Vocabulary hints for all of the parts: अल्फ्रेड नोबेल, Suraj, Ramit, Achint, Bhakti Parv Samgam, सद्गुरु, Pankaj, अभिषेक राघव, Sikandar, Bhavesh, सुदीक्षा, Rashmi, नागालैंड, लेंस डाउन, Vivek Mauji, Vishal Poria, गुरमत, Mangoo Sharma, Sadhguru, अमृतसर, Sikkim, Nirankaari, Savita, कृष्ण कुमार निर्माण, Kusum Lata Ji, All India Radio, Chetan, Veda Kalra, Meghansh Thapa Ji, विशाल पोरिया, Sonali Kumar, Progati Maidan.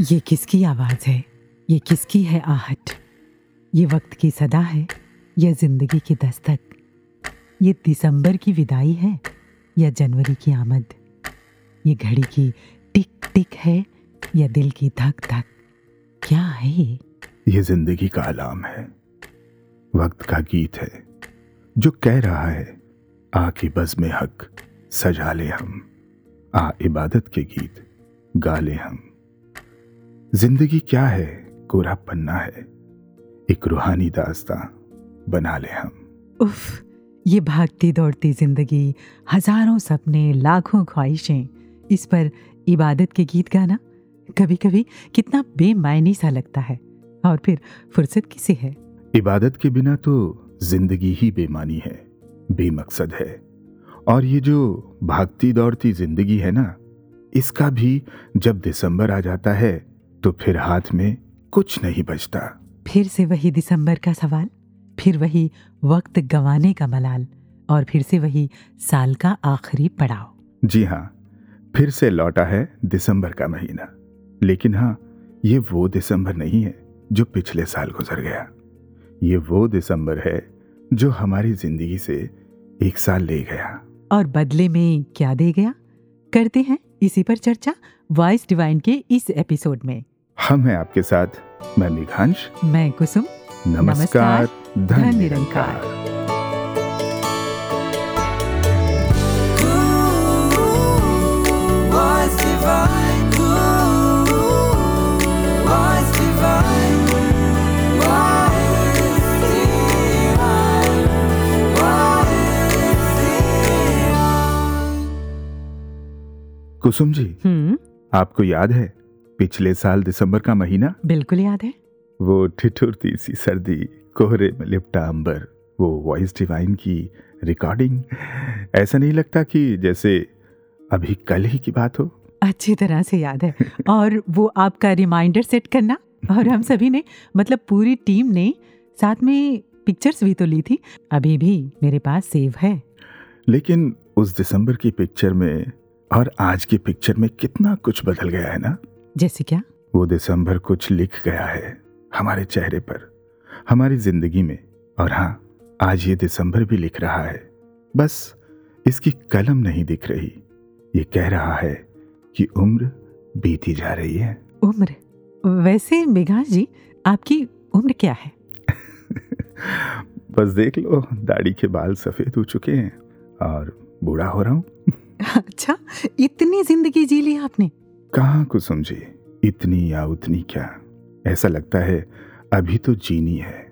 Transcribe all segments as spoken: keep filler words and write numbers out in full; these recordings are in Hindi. ये किसकी आवाज़ है, ये किसकी है आहट, ये वक्त की सदा है या जिंदगी की दस्तक, ये दिसंबर की विदाई है या जनवरी की आमद, ये घड़ी की टिक टिक है या दिल की धक धक, क्या है ये? ये जिंदगी का आलाम है, वक्त का गीत है जो कह रहा है आ की बज़्म हक सजा ले हम, आ इबादत के गीत गा ले हम। जिंदगी क्या है, कोरा पन्ना है, एक रूहानी दास्तां बना ले हम। उफ, ये भागती दौड़ती जिंदगी, हजारों सपने, लाखों ख्वाहिशें, इस पर इबादत के गीत गाना कभी कभी कितना बेमायनी सा लगता है। और फिर फुर्सत किसे है? इबादत के बिना तो जिंदगी ही बेमानी है, बेमकसद है। और ये जो भागती दौड़ती जिंदगी है ना, इसका भी जब दिसंबर आ जाता है तो फिर हाथ में कुछ नहीं बचता। फिर से वही दिसंबर का सवाल, फिर वही वक्त गंवाने का मलाल, और फिर से वही साल का आखिरी पड़ाव। जी हाँ, फिर से लौटा है दिसंबर का महीना। लेकिन हाँ, ये वो दिसंबर नहीं है जो पिछले साल गुजर गया, ये वो दिसंबर है जो हमारी जिंदगी से एक साल ले गया और बदले में क्या दे गया। करते हैं इसी पर चर्चा वॉइस डिवाइन के इस एपिसोड में। हम हैं आपके साथ, मैं मेघांश, मैं कुसुम। नमस्कार, धन निरंकार। कुसुम जी, आपको याद है पिछले साल दिसंबर का महीना? बिल्कुल याद है। वो ठिठुरती सी सर्दी, कोहरे में लिपटा अंबर, वो वॉइस डिवाइन की रिकॉर्डिंग, ऐसा नहीं लगता कि जैसे अभी कल ही की बात हो। अच्छी तरह से याद है। और वो आपका रिमाइंडर सेट करना, और हम सभी ने, मतलब पूरी टीम ने साथ में पिक्चर्स भी तो ली थी, अभी भी मेरे पास सेव है। लेकिन उस दिसंबर की पिक्चर में और आज की पिक्चर में कितना कुछ बदल गया है ना। जैसे क्या? वो दिसंबर कुछ लिख गया है हमारे चेहरे पर, हमारी जिंदगी में। और हाँ, आज ये दिसंबर भी लिख रहा है, बस इसकी कलम नहीं दिख रही। ये कह रहा है कि उम्र बीती जा रही है। उम्र? वैसे मेघांश जी, आपकी उम्र क्या है? बस देख लो, दाढ़ी के बाल सफेद हो चुके हैं और बूढ़ा हो रहा हूँ। अच्छा, इतनी जिंदगी जी ली आपने? कहाँ कुसुम जी, इतनी या उतनी क्या, ऐसा लगता है अभी तो जीनी है।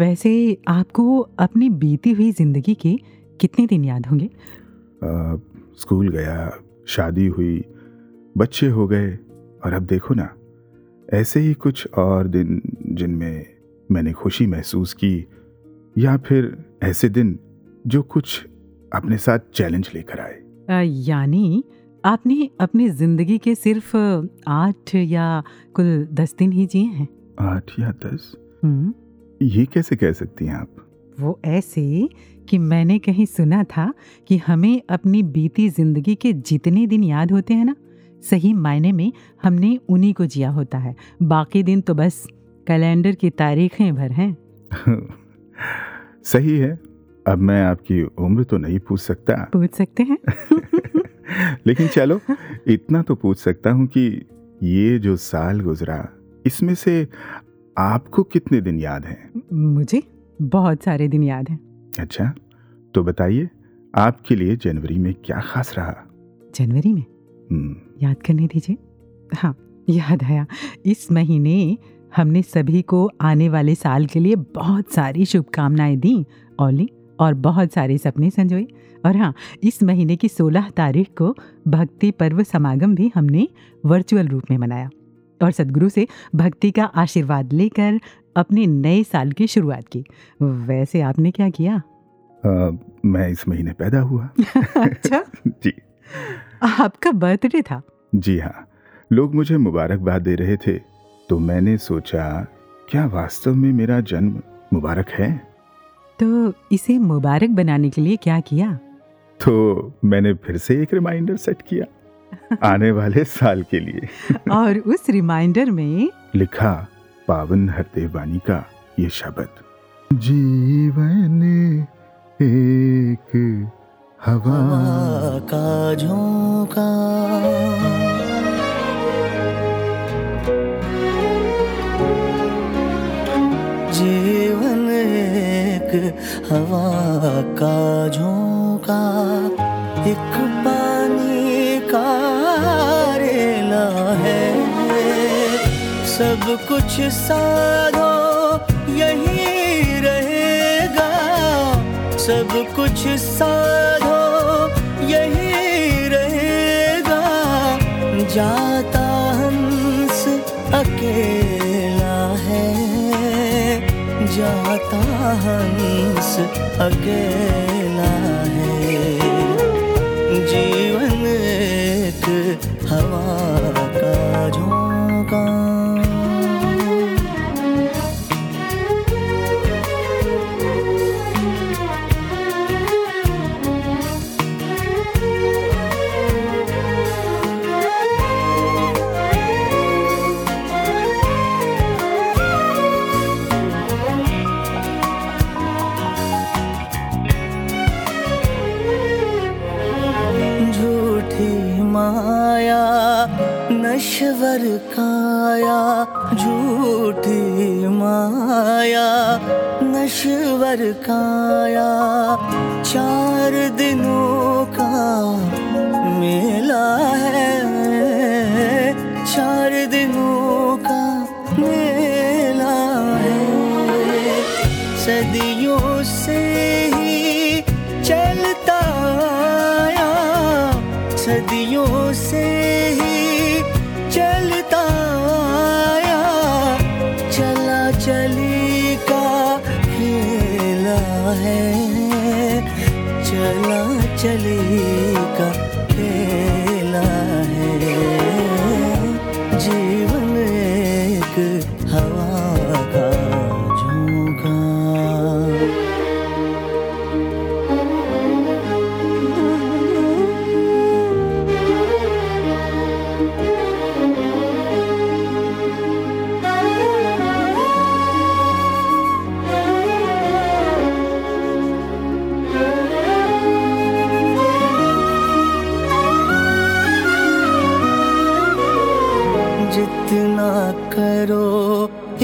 वैसे आपको अपनी बीती हुई जिंदगी के कितने दिन याद होंगे? आ, स्कूल गया, शादी हुई, बच्चे हो गए, और अब देखो ना, ऐसे ही कुछ और दिन जिनमें मैंने खुशी महसूस की, या फिर ऐसे दिन जो कुछ अपने साथ चैलेंज लेकर आए। यानी आपने अपनी जिंदगी के सिर्फ आठ या कुल दस दिन ही जिए हैं? आठ या दस? ये कैसे कह सकती हैं आप? वो ऐसे कि मैंने कहीं सुना था कि हमें अपनी बीती जिंदगी के जितने दिन याद होते हैं ना, सही मायने में हमने उन्हीं को जिया होता है, बाकी दिन तो बस कैलेंडर की तारीखें भर हैं। सही है। अब मैं आपकी उम्र तो नहीं पूछ सकता। पूछ सकते हैं। लेकिन चलो, इतना तो पूछ सकता हूँ कि ये जो साल गुजरा, इसमें से आपको कितने दिन याद हैं? मुझे बहुत सारे दिन याद हैं। अच्छा, तो बताइए आपके लिए जनवरी में क्या खास रहा? जनवरी में? याद करने दीजिए। हाँ, याद आया। इस महीने हमने सभी को आने वाले साल के लिए बहुत सारी शुभकामनाएं दी ओली, और बहुत सारे सपने संजोए। और हाँ, इस महीने की सोलह तारीख को भक्ति पर्व समागम भी हमने वर्चुअल रूप में मनाया, और सद्गुरु से भक्ति का आशीर्वाद लेकर अपने नए साल की शुरुआत की। वैसे आपने क्या किया? आ, मैं इस महीने पैदा हुआ। अच्छा। जी, आपका बर्थडे था? जी हाँ, लोग मुझे मुबारकबाद दे रहे थे, तो मैंने सोचा क्या वास्तव में मेरा जन्म मुबारक है। तो इसे मुबारक बनाने के लिए क्या किया? तो मैंने फिर से एक रिमाइंडर सेट किया। आने वाले साल के लिए। और उस रिमाइंडर में लिखा पावन हरदेवानी का ये शब्द, जीवन एक हवा का झोंका, जीवन एक हवा का झोंका, एक पानी का रेला है, सब कुछ साधो यही रहेगा, सब कुछ साधो यही रहेगा, जाता हंस अकेला है, जाता हंस अकेला है, जीवन एक हवा का झोंका। नश्वर काया झूठी माया, नश्वर काया चार दिनों का मेला है, चार दिनों का मेला है, सदियों से ही चलता आया, सदियों से चला चली का खेला है, जीवन एक हवा का झोंका।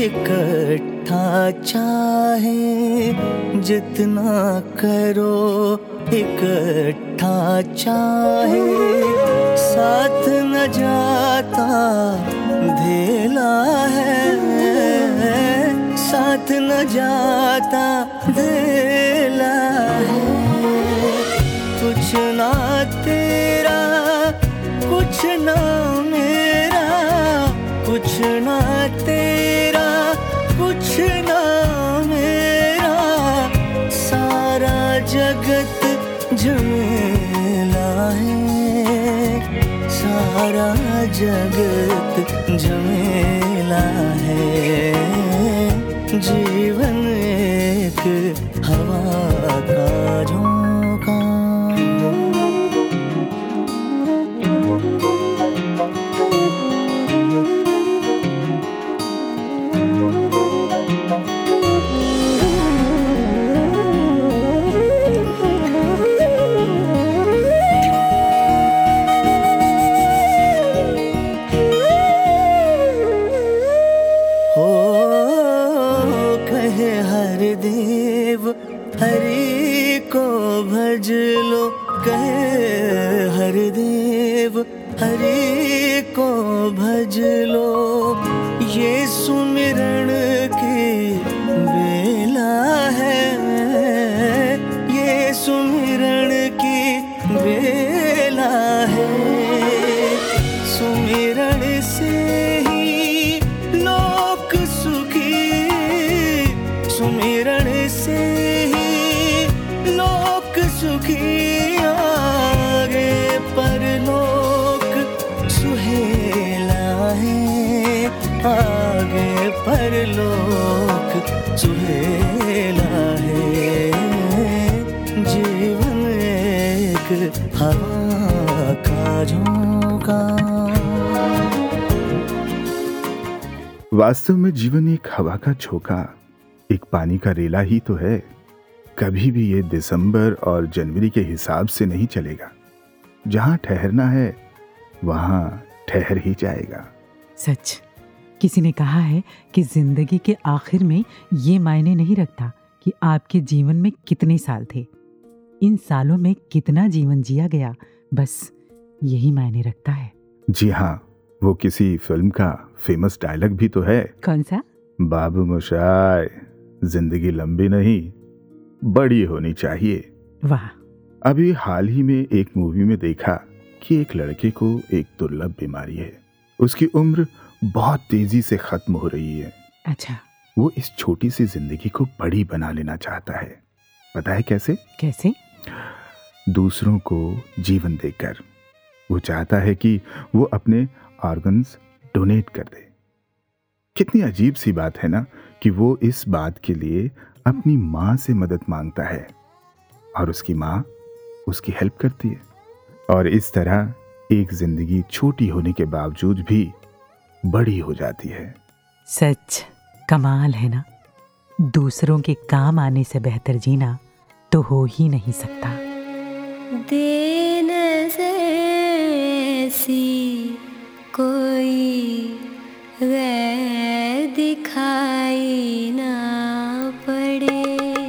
इकट्ठा चाहे जितना करो, इकट्ठा चाहे साथ न जाता धेला है, साथ न जाता धेला है, कुछ ना तेरा कुछ ना मेरा, कुछ ना तेरा कुछ ना मेरा, सारा जगत झमेला है, सारा जगत झमेला है, जीवन एक हवा का झोंका। जीवन एक हवा का वास्तव में जीवन एक हवा का झोंका, एक पानी का रेला ही तो है। कभी भी ये दिसंबर और जनवरी के हिसाब से नहीं चलेगा। जहां ठहरना है वहां ठहर ही जाएगा। सच। किसी ने कहा है कि जिंदगी के आखिर में ये मायने नहीं रखता कि आपके जीवन में कितने साल थे, इन सालों में कितना जीवन जिया गया, बस यही मायने रखता है। जी हाँ, वो किसी फिल्म का फेमस डायलॉग भी तो है। कौन सा? बाबू मोशाय, जिंदगी लंबी नहीं बड़ी होनी चाहिए। वाह। अभी हाल ही में एक मूवी में देखा कि एक लड़के को एक दुर्लभ बीमारी है। उसकी उम्र बहुत तेजी से खत्म हो रही है। अच्छा। वो इस छोटी सी जिंदगी को बड़ी बना लेना चाहता है। पता है कैसे? कैसे? दूसरों को जीवन देकर। वो चाहता है कि वो अपने ऑर्गन्स डोनेट कर दे। कितनी अजीब सी बात है ना कि वो इस बात के लिए अपनी माँ से मदद मांगता है और उसकी माँ उसकी हेल्प करती है। और इस तरह एक जिंदगी छोटी होने के बावजूद भी बड़ी हो जाती है। सच। कमाल है ना। दूसरों के काम आने से बेहतर जीना तो हो ही नहीं सकता। देने से ऐसी कोई वह दिखाई ना पड़े,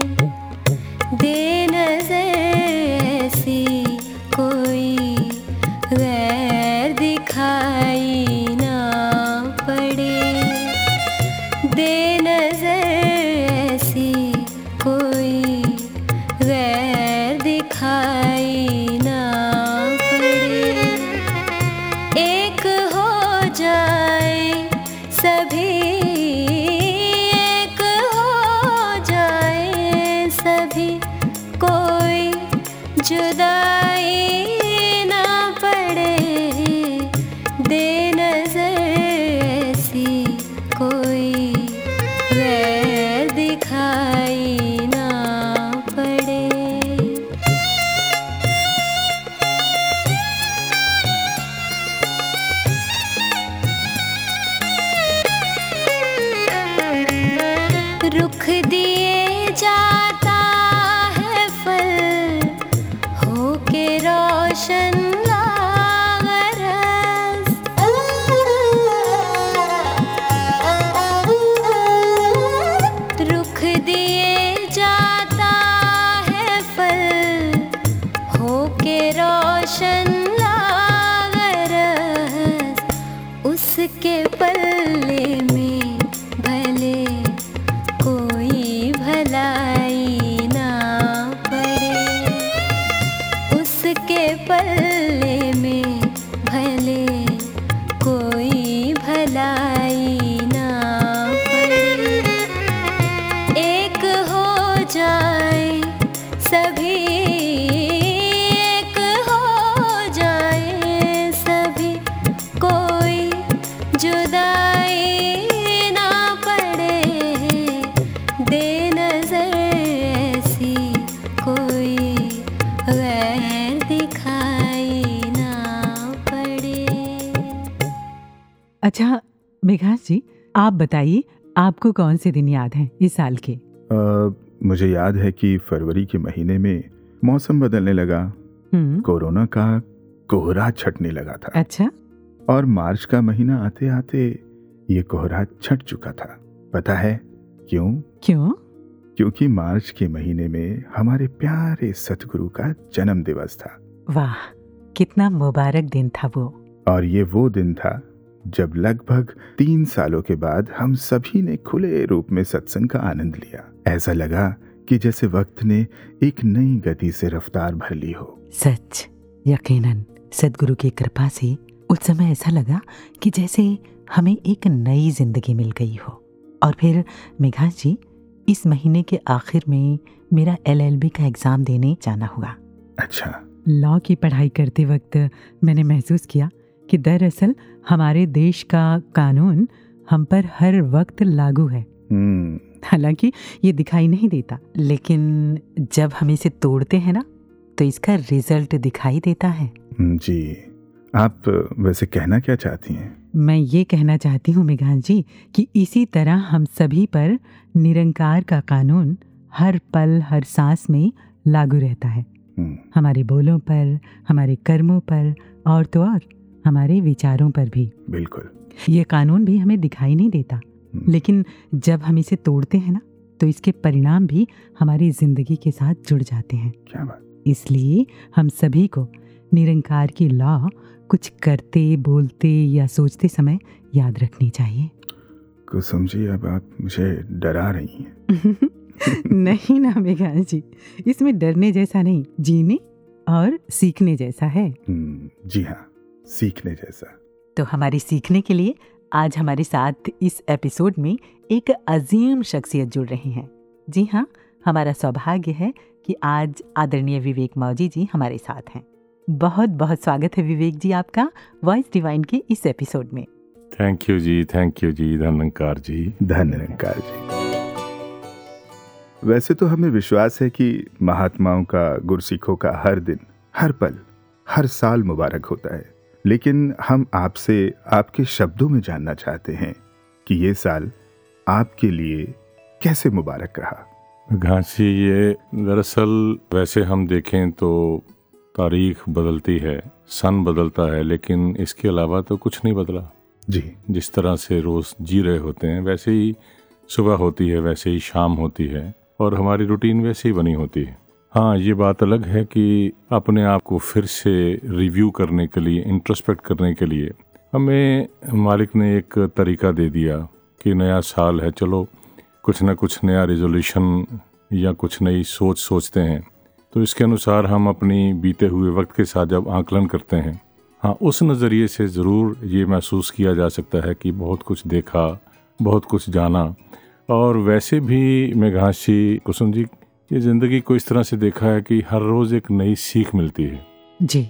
देन जैसी कोई वह दिखाई ना पड़े, देन जैसी कोई वह दिखाई ना पड़े, एक हो जाए सभी जुदाई ना पड़े, दे नजर ऐसी कोई वह दिखाई ना पड़े। रुख दिए जाता रोशन लागरस, रुख दिए जाता है फल होके रोशन लागरस, उसके पल्ले में भले कोई भलाई के पल्ले में भले कोई भलाई ना पड़े, एक हो जाए सभी, एक हो जाए सभी, कोई जुदाई ना पड़े, दे नजर ऐसी कोई वह दिखाई ना पड़े। अच्छा मेघांश जी, आप बताइए आपको कौन से दिन याद हैं इस साल के? आ, मुझे याद है कि फरवरी के महीने में मौसम बदलने लगा। हुँ? कोरोना का कोहरा छटने लगा था। अच्छा। और मार्च का महीना आते आते ये कोहरा छट चुका था। पता है क्यों? क्यों? क्योंकि मार्च के महीने में हमारे प्यारे सतगुरु का जन्म दिवस था। वाह, कितना मुबारक दिन था वो। और ये वो दिन था जब लगभग तीन सालों के बाद हम सभी ने खुले रूप में सत्संग का आनंद लिया। ऐसा लगा कि जैसे वक्त ने एक नई गति से रफ्तार भर ली हो। सच। यकीनन सतगुरु की कृपा से उस समय ऐसा लगा कि जैसे हमें एक नई जिंदगी मिल गई हो। और फिर मेघांश जी, इस महीने के आखिर में मेरा एल एल बी का एग्जाम देने जाना हुआ। अच्छा। लॉ की पढ़ाई करते वक्त मैंने महसूस किया कि दरअसल हमारे देश का कानून हम पर हर वक्त लागू है। hmm. हालांकि ये दिखाई नहीं देता, लेकिन जब हम इसे तोड़ते हैं ना तो इसका रिजल्ट दिखाई देता है। जी, आप वैसे कहना क्या चाहती हैं? मैं ये कहना चाहती हूँ मेघांश जी कि इसी तरह हम सभी पर निरंकार का कानून हर पल हर सांस में लागू रहता है, हमारे बोलों पर, हमारे कर्मों पर और तो और हमारे विचारों पर भी। बिल्कुल, ये कानून भी हमें दिखाई नहीं देता, लेकिन जब हम इसे तोड़ते हैं ना तो इसके परिणाम भी हमारी जिंदगी के साथ जुड़ जाते हैं। क्या बात! इसलिए हम सभी को निरंकार की लॉ कुछ करते, बोलते या सोचते समय याद रखनी चाहिए। कुसुम जी, अब आप मुझे डरा रही हैं। नहीं ना मेघांश जी, इसमें डरने जैसा नहीं, जीने और सीखने जैसा है। जी हाँ, सीखने जैसा। तो हमारे सीखने के लिए आज हमारे साथ इस एपिसोड में एक अजीम शख्सियत जुड़ रही हैं। जी हाँ, हमारा सौभाग्य है कि आज आदरणीय विवेक मौजी जी हमारे साथ हैं। बहुत बहुत स्वागत है विवेक जी आपका वॉइस डिवाइन के इस एपिसोड में। Thank you ji, thank you ji, धन्यवाद जी, धन्यवाद जी। वैसे तो हमें विश्वास है कि महात्माओं का, गुरसिखों का हर दिन, हर पल, हर साल मुबारक होता है, लेकिन हम आपसे आपके शब्दों में जानना चाहते हैं कि ये साल आपके लिए कैसे मुबारक रहा। घासी, ये दरअसल वैसे हम देखें तो तारीख बदलती है, सन बदलता है, लेकिन इसके अलावा तो कुछ नहीं बदला जी। जिस तरह से रोज़ जी रहे होते हैं वैसे ही सुबह होती है, वैसे ही शाम होती है और हमारी रूटीन वैसे ही बनी होती है। हाँ, ये बात अलग है कि अपने आप को फिर से रिव्यू करने के लिए, इंट्रोस्पेक्ट करने के लिए हमें मालिक ने एक तरीका दे दिया कि नया साल है, चलो कुछ ना कुछ नया रेजोल्यूशन या कुछ नई सोच सोचते हैं। तो इसके अनुसार हम अपनी बीते हुए वक्त के साथ जब आकलन करते हैं, हाँ, उस नज़रिए से ज़रूर ये महसूस किया जा सकता है कि बहुत कुछ देखा, बहुत कुछ जाना। और वैसे भी मेघांश जी, कुसुम जी, ये ज़िंदगी को इस तरह से देखा है कि हर रोज़ एक नई सीख मिलती है जी।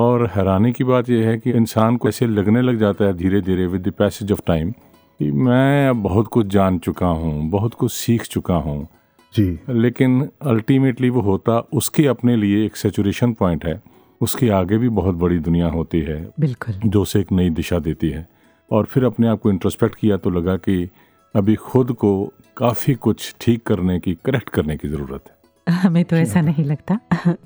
और हैरानी की बात यह है कि इंसान को ऐसे लगने लग जाता है धीरे धीरे with the passage of time कि मैं अब बहुत कुछ जान चुका हूँ, बहुत कुछ सीख चुका हूँ जी। लेकिन अल्टीमेटली वो होता उसके अपने लिए एक सैचुरेशन पॉइंट है, उसके आगे भी बहुत बड़ी दुनिया होती है। बिल्कुल, जो उसे एक नई दिशा देती है। और फिर अपने आप को इंट्रोस्पेक्ट किया तो लगा कि अभी खुद को काफ़ी कुछ ठीक करने की, करेक्ट करने की ज़रूरत है। हमें तो ऐसा नहीं लगता,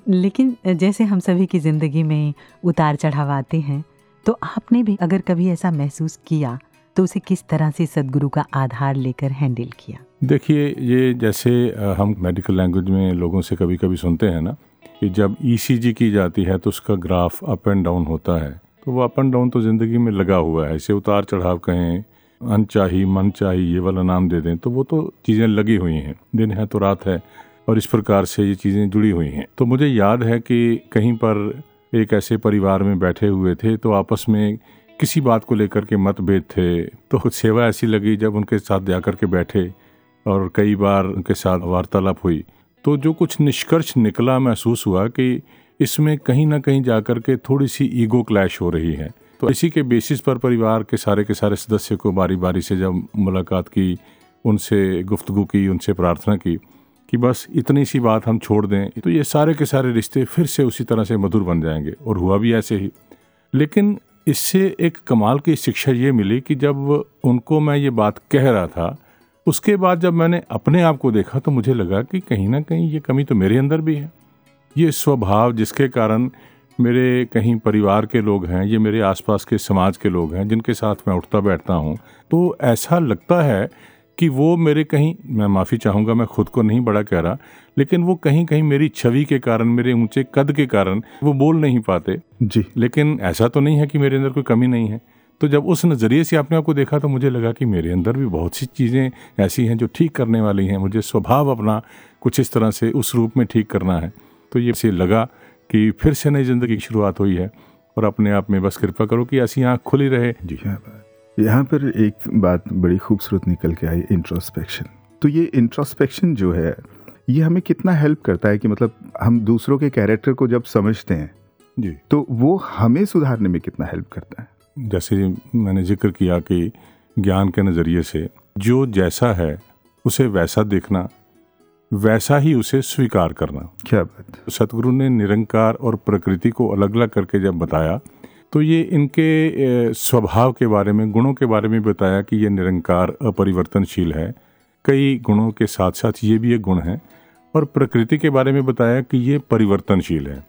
लेकिन जैसे हम सभी की ज़िंदगी में उतार चढ़ाव आते हैं, तो आपने भी अगर कभी ऐसा महसूस किया तो उसे किस तरह से सद्गुरु का आधार लेकर हैंडल किया? देखिए, ये जैसे हम मेडिकल लैंग्वेज में लोगों से कभी कभी सुनते हैं ना कि जब ईसीजी की जाती है तो उसका ग्राफ अप एंड डाउन होता है, तो वो अप एंड डाउन तो ज़िंदगी में लगा हुआ है। इसे उतार चढ़ाव कहें, अनचाही मनचाही ये वाला नाम दे दें, तो वो तो चीज़ें लगी हुई हैं, दिन है तो रात है और इस प्रकार से ये चीज़ें जुड़ी हुई हैं। तो मुझे याद है कि कहीं पर एक ऐसे परिवार में बैठे हुए थे, तो आपस में किसी बात को लेकर के मतभेद थे। तो सेवा ऐसी लगी जब उनके साथ जाकर के बैठे और कई बार उनके साथ वार्तालाप हुई, तो जो कुछ निष्कर्ष निकला महसूस हुआ कि इसमें कहीं ना कहीं जा कर के थोड़ी सी ईगो क्लैश हो रही है। तो इसी के बेसिस पर परिवार के सारे के सारे सदस्य को बारी बारी से जब मुलाकात की, उनसे गुफ्तगू की, उनसे प्रार्थना की कि बस इतनी सी बात हम छोड़ दें तो ये सारे के सारे रिश्ते फिर से उसी तरह से मधुर बन जाएंगे। और हुआ भी ऐसे ही। लेकिन इससे एक कमाल की शिक्षा ये मिली कि जब उनको मैं ये बात कह रहा था, उसके बाद जब मैंने अपने आप को देखा तो मुझे लगा कि कहीं ना कहीं ये कमी तो मेरे अंदर भी है। ये स्वभाव जिसके कारण मेरे कहीं परिवार के लोग हैं, ये मेरे आसपास के समाज के लोग हैं जिनके साथ मैं उठता बैठता हूँ, तो ऐसा लगता है कि वो मेरे कहीं, मैं माफ़ी चाहूँगा, मैं खुद को नहीं बड़ा कह रहा, लेकिन वो कहीं कहीं मेरी छवि के कारण, मेरे ऊंचे कद के कारण वो बोल नहीं पाते जी। लेकिन ऐसा तो नहीं है कि मेरे अंदर कोई कमी नहीं है। तो जब उस नज़रिए से आपने आपको देखा तो मुझे लगा कि मेरे अंदर भी बहुत सी चीज़ें ऐसी हैं जो ठीक करने वाली हैं, मुझे स्वभाव अपना कुछ इस तरह से उस रूप में ठीक करना है। तो ये से लगा कि फिर से नई ज़िंदगी की शुरुआत हुई है और अपने आप में बस कृपा करो कि ऐसी आँख खुली रहे जी। यहाँ पर एक बात बड़ी खूबसूरत निकल के आई, इंट्रोस्पेक्शन। तो ये इंट्रोस्पेक्शन जो है ये हमें कितना हेल्प करता है कि मतलब हम दूसरों के कैरेक्टर को जब समझते हैं जी, तो वो हमें सुधारने में कितना हेल्प करता है। जैसे मैंने जिक्र किया कि ज्ञान के नज़रिए से जो जैसा है उसे वैसा देखना, वैसा ही उसे स्वीकार करना। क्या बात! सतगुरु ने निरंकार और प्रकृति को अलग अलग करके जब बताया तो ये इनके स्वभाव के बारे में, गुणों के बारे में बताया कि ये निरंकार अपरिवर्तनशील है। कई गुणों के साथ साथ ये भी एक गुण है। और प्रकृति के बारे में बताया कि ये परिवर्तनशील है।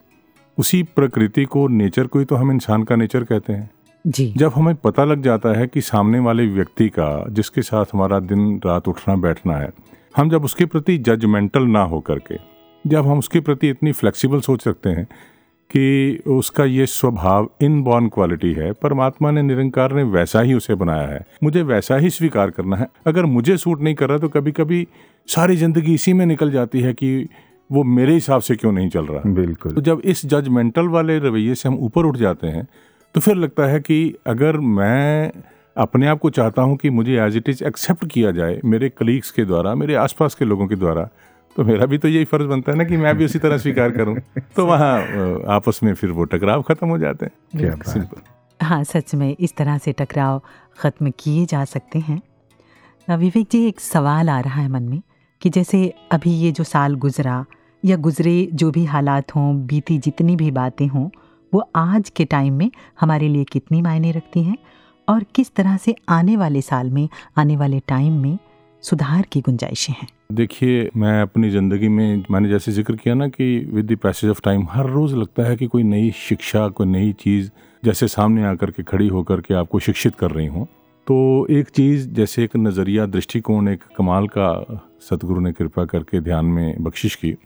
उसी प्रकृति को, नेचर को ही तो हम इंसान का नेचर कहते हैं जी। जब हमें पता लग जाता है कि सामने वाले व्यक्ति का, जिसके साथ हमारा दिन रात उठना बैठना है, हम जब उसके प्रति जजमेंटल ना हो करके, जब हम उसके प्रति इतनी फ्लेक्सिबल सोच सकते हैं कि उसका ये स्वभाव इनबॉर्न क्वालिटी है, परमात्मा ने, निरंकार ने वैसा ही उसे बनाया है, मुझे वैसा ही स्वीकार करना है। अगर मुझे सूट नहीं कर रहा तो कभी कभी सारी ज़िंदगी इसी में निकल जाती है कि वो मेरे हिसाब से क्यों नहीं चल रहा। बिल्कुल। तो जब इस जजमेंटल वाले रवैये से हम ऊपर उठ जाते हैं तो फिर लगता है कि अगर मैं अपने आप को चाहता हूँ कि मुझे एज इट इज़ एक्सेप्ट किया जाए मेरे कलीग्स के द्वारा, मेरे आसपास के लोगों के द्वारा, तो मेरा भी तो यही फ़र्ज़ बनता है ना कि मैं भी उसी तरह स्वीकार करूँ। तो वहाँ आपस में फिर वो टकराव ख़त्म हो जाते हैं। क्या सिंपल। हाँ, सच में इस तरह से टकराव ख़त्म किए जा सकते हैं। विवेक जी, एक सवाल आ रहा है मन में कि जैसे अभी ये जो साल गुजरा या गुजरे जो भी हालात हों, बीती जितनी भी बातें हों, वो आज के टाइम में हमारे लिए कितनी मायने रखती हैं और किस तरह से आने वाले साल में, आने वाले टाइम में सुधार की गुंजाइशें हैं। देखिए, मैं अपनी ज़िंदगी में, मैंने जैसे जिक्र किया ना कि with the passage of time हर रोज़ लगता है कि कोई नई शिक्षा, कोई नई चीज़ जैसे सामने आकर के खड़ी होकर के आपको शिक्षित कर रही हूँ। तो एक चीज़, जैसे एक नज़रिया, दृष्टिकोण एक कमाल का सतगुरु ने कृपा करके ध्यान में बख्शिश की।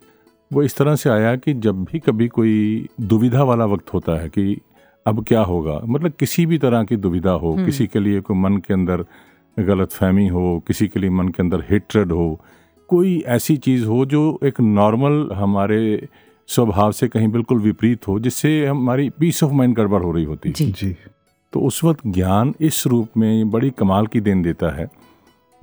वो इस तरह से आया कि जब भी कभी कोई दुविधा वाला वक्त होता है कि अब क्या होगा, मतलब किसी भी तरह की दुविधा हो, किसी के लिए कोई मन के अंदर गलतफहमी हो, किसी के लिए मन के अंदर हेट्रेड हो, कोई ऐसी चीज़ हो जो एक नॉर्मल हमारे स्वभाव से कहीं बिल्कुल विपरीत हो, जिससे हमारी पीस ऑफ माइंड गड़बड़ हो रही होती है जी, तो उस वक्त ज्ञान इस रूप में बड़ी कमाल की देन देता है।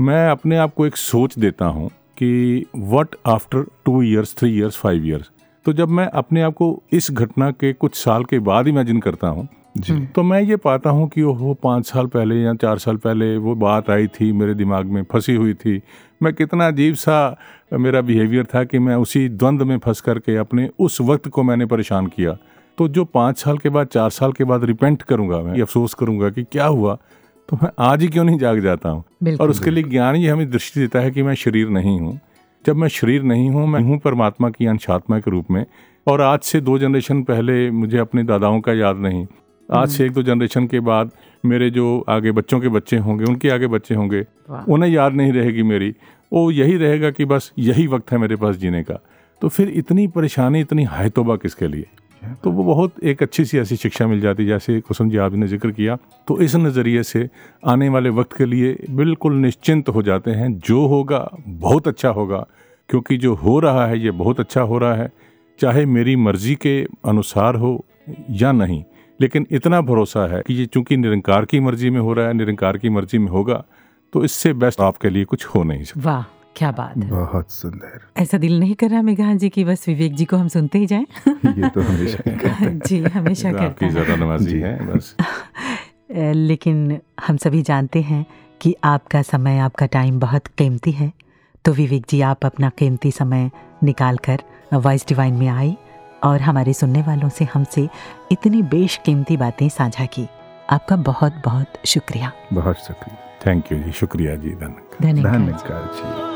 मैं अपने आप को एक सोच देता हूँ कि what after two years, three years, five years. तो जब मैं अपने आप को इस घटना के कुछ साल के बाद इमेजिन करता हूँ तो मैं ये पाता हूँ कि वो पाँच साल पहले या चार साल पहले वो बात आई थी, मेरे दिमाग में फंसी हुई थी, मैं कितना अजीब सा मेरा बिहेवियर था कि मैं उसी द्वंद में फंस करके अपने उस वक्त को मैंने परेशान किया। तो जो पाँच साल के बाद, चार साल के बाद रिपेंट करूँगा, मैं अफसोस करूँगा कि क्या हुआ, तो मैं आज ही क्यों नहीं जाग जाता हूँ। और उसके लिए ज्ञान ये हमें दृष्टि देता है कि मैं शरीर नहीं हूँ। जब मैं शरीर नहीं हूँ, मैं हूँ परमात्मा की अंशात्मा के रूप में। और आज से दो जनरेशन पहले मुझे अपने दादाओं का याद नहीं, आज से एक दो जनरेशन के बाद मेरे जो आगे बच्चों के बच्चे होंगे, उनके आगे बच्चे होंगे, उन्हें याद नहीं रहेगी मेरी। वो यही रहेगा कि बस यही वक्त है मेरे पास जीने का। तो फिर इतनी परेशानी, इतनी हाय तौबा किसके लिए। तो वो बहुत एक अच्छी सी ऐसी शिक्षा मिल जाती, जैसे कुसुम जी आपने जिक्र किया। तो इस नज़रिए से आने वाले वक्त के लिए बिल्कुल निश्चिंत हो जाते हैं। जो होगा बहुत अच्छा होगा, क्योंकि जो हो रहा है ये बहुत अच्छा हो रहा है, चाहे मेरी मर्जी के अनुसार हो या नहीं। लेकिन इतना भरोसा है कि ये चूँकि निरंकार की मर्जी में हो रहा है, निरंकार की मर्जी में होगा, तो इससे बेस्ट आपके लिए कुछ हो नहीं सकता। वाह, क्या बात है, बहुत सुंदर। ऐसा दिल नहीं कर रहा मेघांश जी कि बस विवेक जी को हम सुनते ही जाएं। ये तो हमेशा करते हैं जी, हमेशा करते हैं। आपकी ज़्यादा नवाजी है बस। लेकिन हम सभी जानते हैं कि आपका समय, आपका टाइम बहुत कीमती है। तो विवेक जी, आप अपना कीमती समय निकाल कर वॉइस डिवाइन में आई और हमारे सुनने वालों से, हमसे इतनी बेशकीमती बातें साझा की। आपका बहुत बहुत शुक्रिया। बहुत शुक्रिया, थैंक यू जी, शुक्रिया जी, धन्यवाद जी।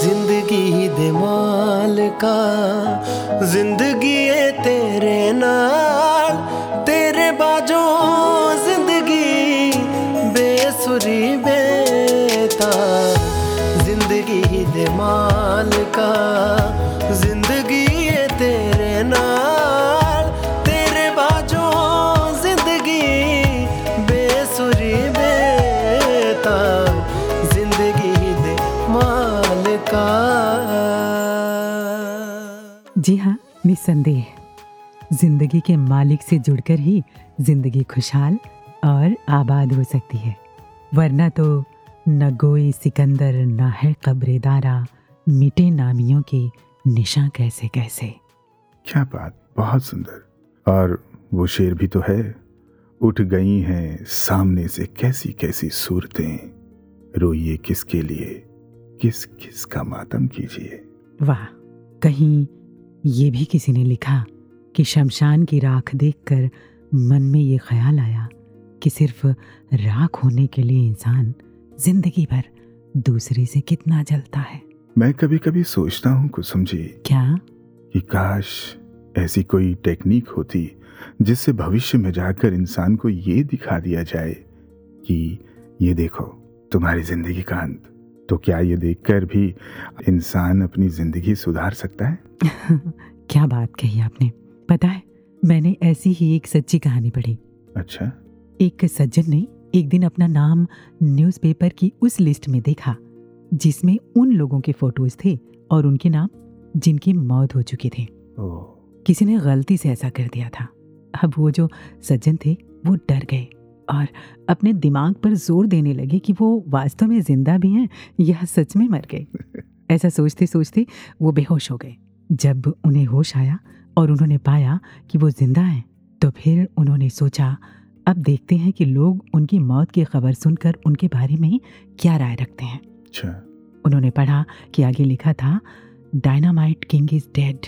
जिंदगी दे मालिका, जिंदगी ए तेरे नाल, तेरे बाजों जिंदगी बेसुरी बेताल। जिंदगी दे मालिका, जिंदगी ए तेरे नाल, तेरे बाजों जिंदगी बेसुरी बेताल। जिंदगी दे मालिका। जी हाँ, निसंदेह जिंदगी के मालिक से जुड़कर ही जिंदगी खुशहाल और आबाद हो सकती है, वरना तो न गोई सिकंदर ना है कब्रेदारा, मिटे नामियों के निशां कैसे कैसे। क्या बात, बहुत सुंदर। और वो शेर भी तो है, उठ गई हैं सामने से कैसी कैसी सूरतें, रोइए किसके लिए, किस किस का मातम कीजिए। वाह, कहीं ये भी किसी ने लिखा कि शमशान की राख देखकर मन में ये ख्याल आया कि सिर्फ राख होने के लिए इंसान जिंदगी भर दूसरे से कितना जलता है। मैं कभी कभी सोचता हूँ कुसुम जी, क्या कि काश ऐसी कोई टेक्निक होती जिससे भविष्य में जाकर इंसान को ये दिखा दिया जाए कि ये देखो तुम्हारी जिंदगी का अंत। तो क्या ये देखकर भी इंसान अपनी जिंदगी सुधार सकता है? क्या बात कही आपने। पता है, मैंने ऐसी ही एक सच्ची कहानी पढ़ी। अच्छा। एक सज्जन ने एक दिन अपना नाम न्यूज़पेपर की उस लिस्ट में देखा जिसमें उन लोगों के फोटोज थे और उनके नाम जिनकी मौत हो चुकी थी। ओह। किसी ने गलती से ऐसा कर दिया था। अब वो जो सज्जन थे वो डर गए और अपने दिमाग पर जोर देने लगे कि वो वास्तव में जिंदा भी हैं या सच में मर गए। ऐसा सोचते सोचते वो बेहोश हो गए। जब उन्हें होश आया और उन्होंने पाया कि वो जिंदा हैं, तो फिर उन्होंने सोचा अब देखते हैं कि लोग उनकी मौत की खबर सुनकर उनके बारे में क्या राय रखते हैं। उन्होंने पढ़ा कि आगे लिखा था डायनामाइट किंग इज डेड,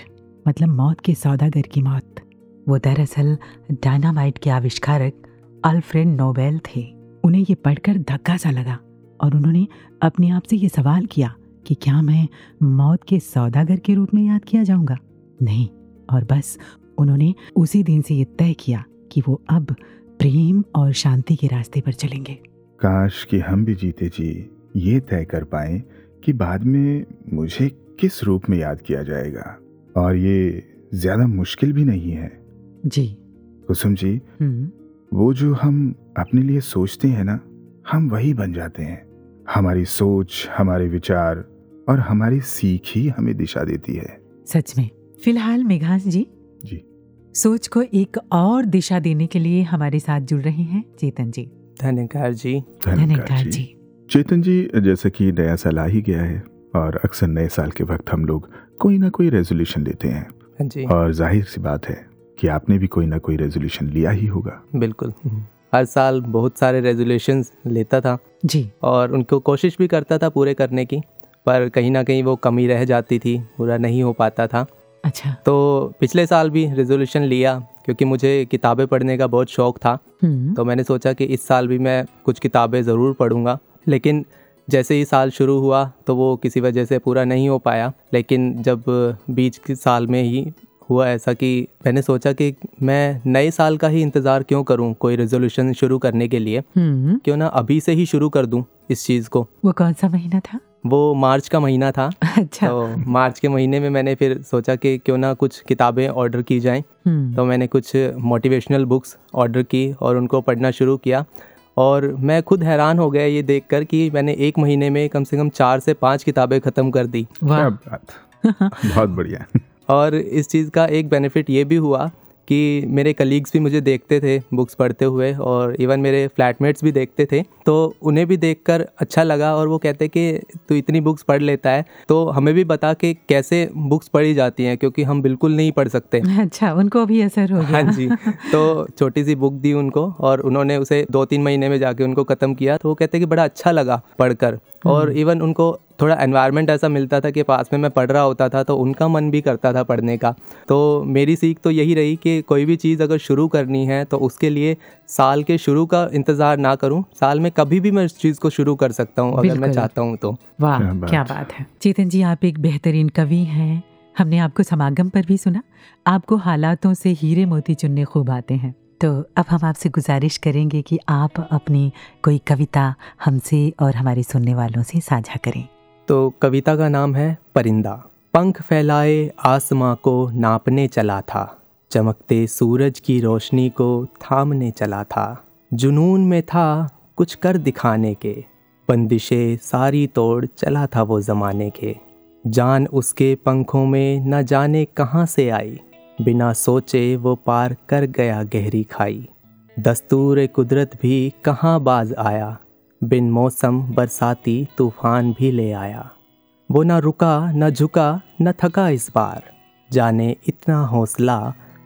मतलब मौत के सौदागर की मौत। वो दरअसल डायनामाइट के आविष्कारक अल्फ्रेड नोबेल थे। उन्हें ये पढ़कर धक्का सा लगा और उन्होंने अपने आप से ये सवाल किया कि क्या मैं मौत के सौदागर के रूप में याद किया जाऊंगा? नहीं। और बस उन्होंने उसी दिन से ये तय किया कि वो अब प्रेम और शांति के रास्ते पर चलेंगे। काश कि हम भी जीते जी ये तय कर पाए कि बाद में मुझे किस रूप में याद किया जाएगा, और ये ज्यादा मुश्किल भी नहीं है। जी कुसुम जी, वो जो हम अपने लिए सोचते हैं ना, हम वही बन जाते हैं। हमारी सोच, हमारे विचार और हमारी सीख ही हमें दिशा देती है। सच में। फिलहाल मेघांश जी, जी सोच को एक और दिशा देने के लिए हमारे साथ जुड़ रहे हैं चेतन जी। धन्यकार जी। धन्यकार जी। चेतन जी, जैसे कि नया साल आ ही गया है और अक्सर नए साल के वक्त हम लोग कोई ना कोई रेजोल्यूशन लेते हैं जी। और जाहिर सी बात है कि आपने भी कोई ना कोई रेजोल्यूशन लिया ही होगा। बिल्कुल, हर साल बहुत सारे रेजोल्यूशंस लेता था जी, और उनको कोशिश भी करता था पूरे करने की, पर कहीं ना कहीं वो कमी रह जाती थी, पूरा नहीं हो पाता था। अच्छा। तो पिछले साल भी रेजोल्यूशन लिया क्योंकि मुझे किताबें पढ़ने का बहुत शौक था, तो मैंने सोचा कि इस साल भी मैं कुछ किताबें ज़रूर पढ़ूंगा। लेकिन जैसे ही साल शुरू हुआ तो वो किसी वजह से पूरा नहीं हो पाया। लेकिन जब बीच के साल में ही हुआ ऐसा कि मैंने सोचा कि मैं नए साल का ही इंतज़ार क्यों करूं कोई रेजोल्यूशन शुरू करने के लिए, क्यों ना अभी से ही शुरू कर दूं इस चीज़ को। वो कौन सा महीना था? वो मार्च का महीना था। अच्छा। तो मार्च के महीने में मैंने फिर सोचा कि क्यों ना कुछ किताबें ऑर्डर की जाएं। तो मैंने कुछ मोटिवेशनल बुक्स ऑर्डर की और उनको पढ़ना शुरू किया, और मैं खुद हैरान हो गया ये देखकर कि मैंने एक महीने में कम से कम चार से पाँच किताबें ख़त्म कर दी। वाह, बहुत बढ़िया। और इस चीज़ का एक बेनिफिट ये भी हुआ कि मेरे कलीग्स भी मुझे देखते थे बुक्स पढ़ते हुए, और इवन मेरे फ्लैटमेट्स भी देखते थे, तो उन्हें भी देखकर अच्छा लगा। और वो कहते कि तू इतनी बुक्स पढ़ लेता है, तो हमें भी बता कि कैसे बुक्स पढ़ी जाती हैं, क्योंकि हम बिल्कुल नहीं पढ़ सकते। अच्छा, उनको भी असर हो गया। हाँ जी। तो छोटी सी बुक दी उनको और उन्होंने उसे दो तीन महीने में जाके उनको ख़त्म किया, तो वो कहते कि बड़ा अच्छा लगा पढ़कर। और इवन उनको थोड़ा एनवायरनमेंट ऐसा मिलता था कि पास में मैं पढ़ रहा होता था, तो उनका मन भी करता था पढ़ने का। तो मेरी सीख तो यही रही कि कोई भी चीज़ अगर शुरू करनी है तो उसके लिए साल के शुरू का इंतज़ार ना करूं, साल में कभी भी मैं इस चीज़ को शुरू कर सकता हूं अगर मैं चाहता हूं तो। वाह, क्या बात है। चेतन जी, आप एक बेहतरीन कवि हैं। हमने आपको समागम पर भी सुना, आपको हालातों से हीरे मोती चुनने खूब आते हैं। तो अब हम आपसे गुजारिश करेंगे कि आप अपनी कोई कविता हमसे और हमारे सुनने वालों से साझा करें। तो कविता का नाम है परिंदा। पंख फैलाए आसमां को नापने चला था, चमकते सूरज की रोशनी को थामने चला था। जुनून में था कुछ कर दिखाने के, बंदिशें सारी तोड़ चला था वो ज़माने के। जान उसके पंखों में न जाने कहाँ से आई, बिना सोचे वो पार कर गया गहरी खाई। दस्तूर कुदरत भी कहाँ बाज आया, बिन मौसम बरसाती तूफान भी ले आया। वो ना रुका ना झुका न थका इस बार, जाने इतना हौसला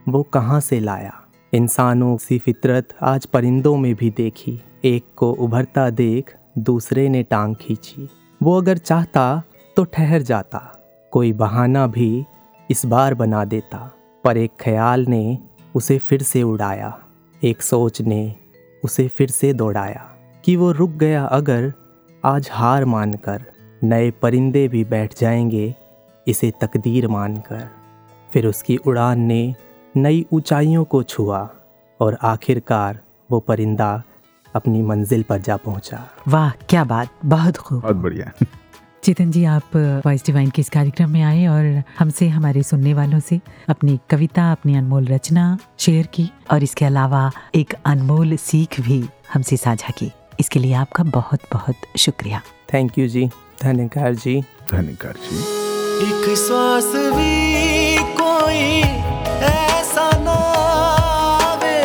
वो कहाँ से लाया। इंसानों सी फितरत आज परिंदों में भी देखी, एक को उभरता देख दूसरे ने टांग खींची। वो अगर चाहता तो ठहर जाता, कोई बहाना भी इस बार बना देता, पर एक ख्याल ने उसे फिर से उड़ाया। एक सोच ने उसे फिर से दौड़ाया कि वो रुक गया अगर आज हार मानकर, नए परिंदे भी बैठ जाएंगे इसे तकदीर मानकर। फिर उसकी उड़ान ने नई ऊंचाइयों को छुआ और आखिरकार वो परिंदा अपनी मंजिल पर जा पहुंचा। वाह क्या बात, बहुत खूब, बहुत बढ़िया। चेतन जी, आप वॉइस डिवाइन के इस कार्यक्रम में आए और हमसे, हमारे सुनने वालों से अपनी कविता, अपनी अनमोल रचना शेयर की और इसके अलावा एक अनमोल सीख भी हमसे साझा की। इसके लिए आपका बहुत बहुत शुक्रिया। थैंक यू जी, धन्यकार जी, धन्यकार जी। एक श्वास भी कोई ऐसा ना आवे,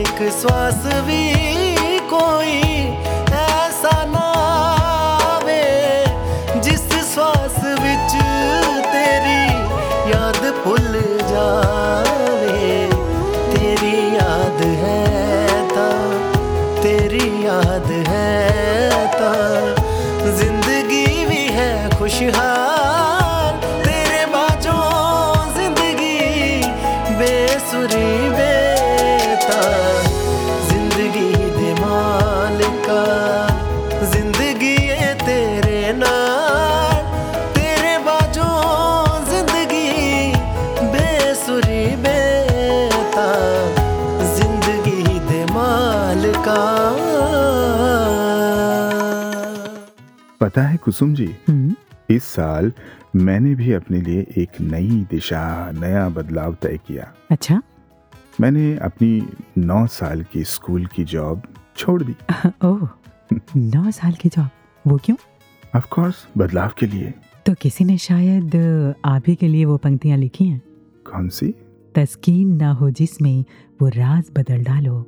एक श्वास भी कोई ऐसा ना आवे, जिस श्वास विच तेरी याद भुल जावे। तेरी याद है ता, तेरी याद है ता, जिंदगी भी है खुशहाल। पता है कुसुम जी, इस साल मैंने भी अपने लिए एक नई दिशा, नया बदलाव तय किया। अच्छा। मैंने अपनी नौ साल की स्कूल की जॉब छोड़ दी। ओह, नौ साल की जॉब, वो क्यों? ऑफ कोर्स, बदलाव के लिए। तो किसी ने शायद आप ही के लिए वो पंक्तियाँ लिखी हैं। कौन सी? तस्कीन ना हो जिसमें वो राज बदल डालो,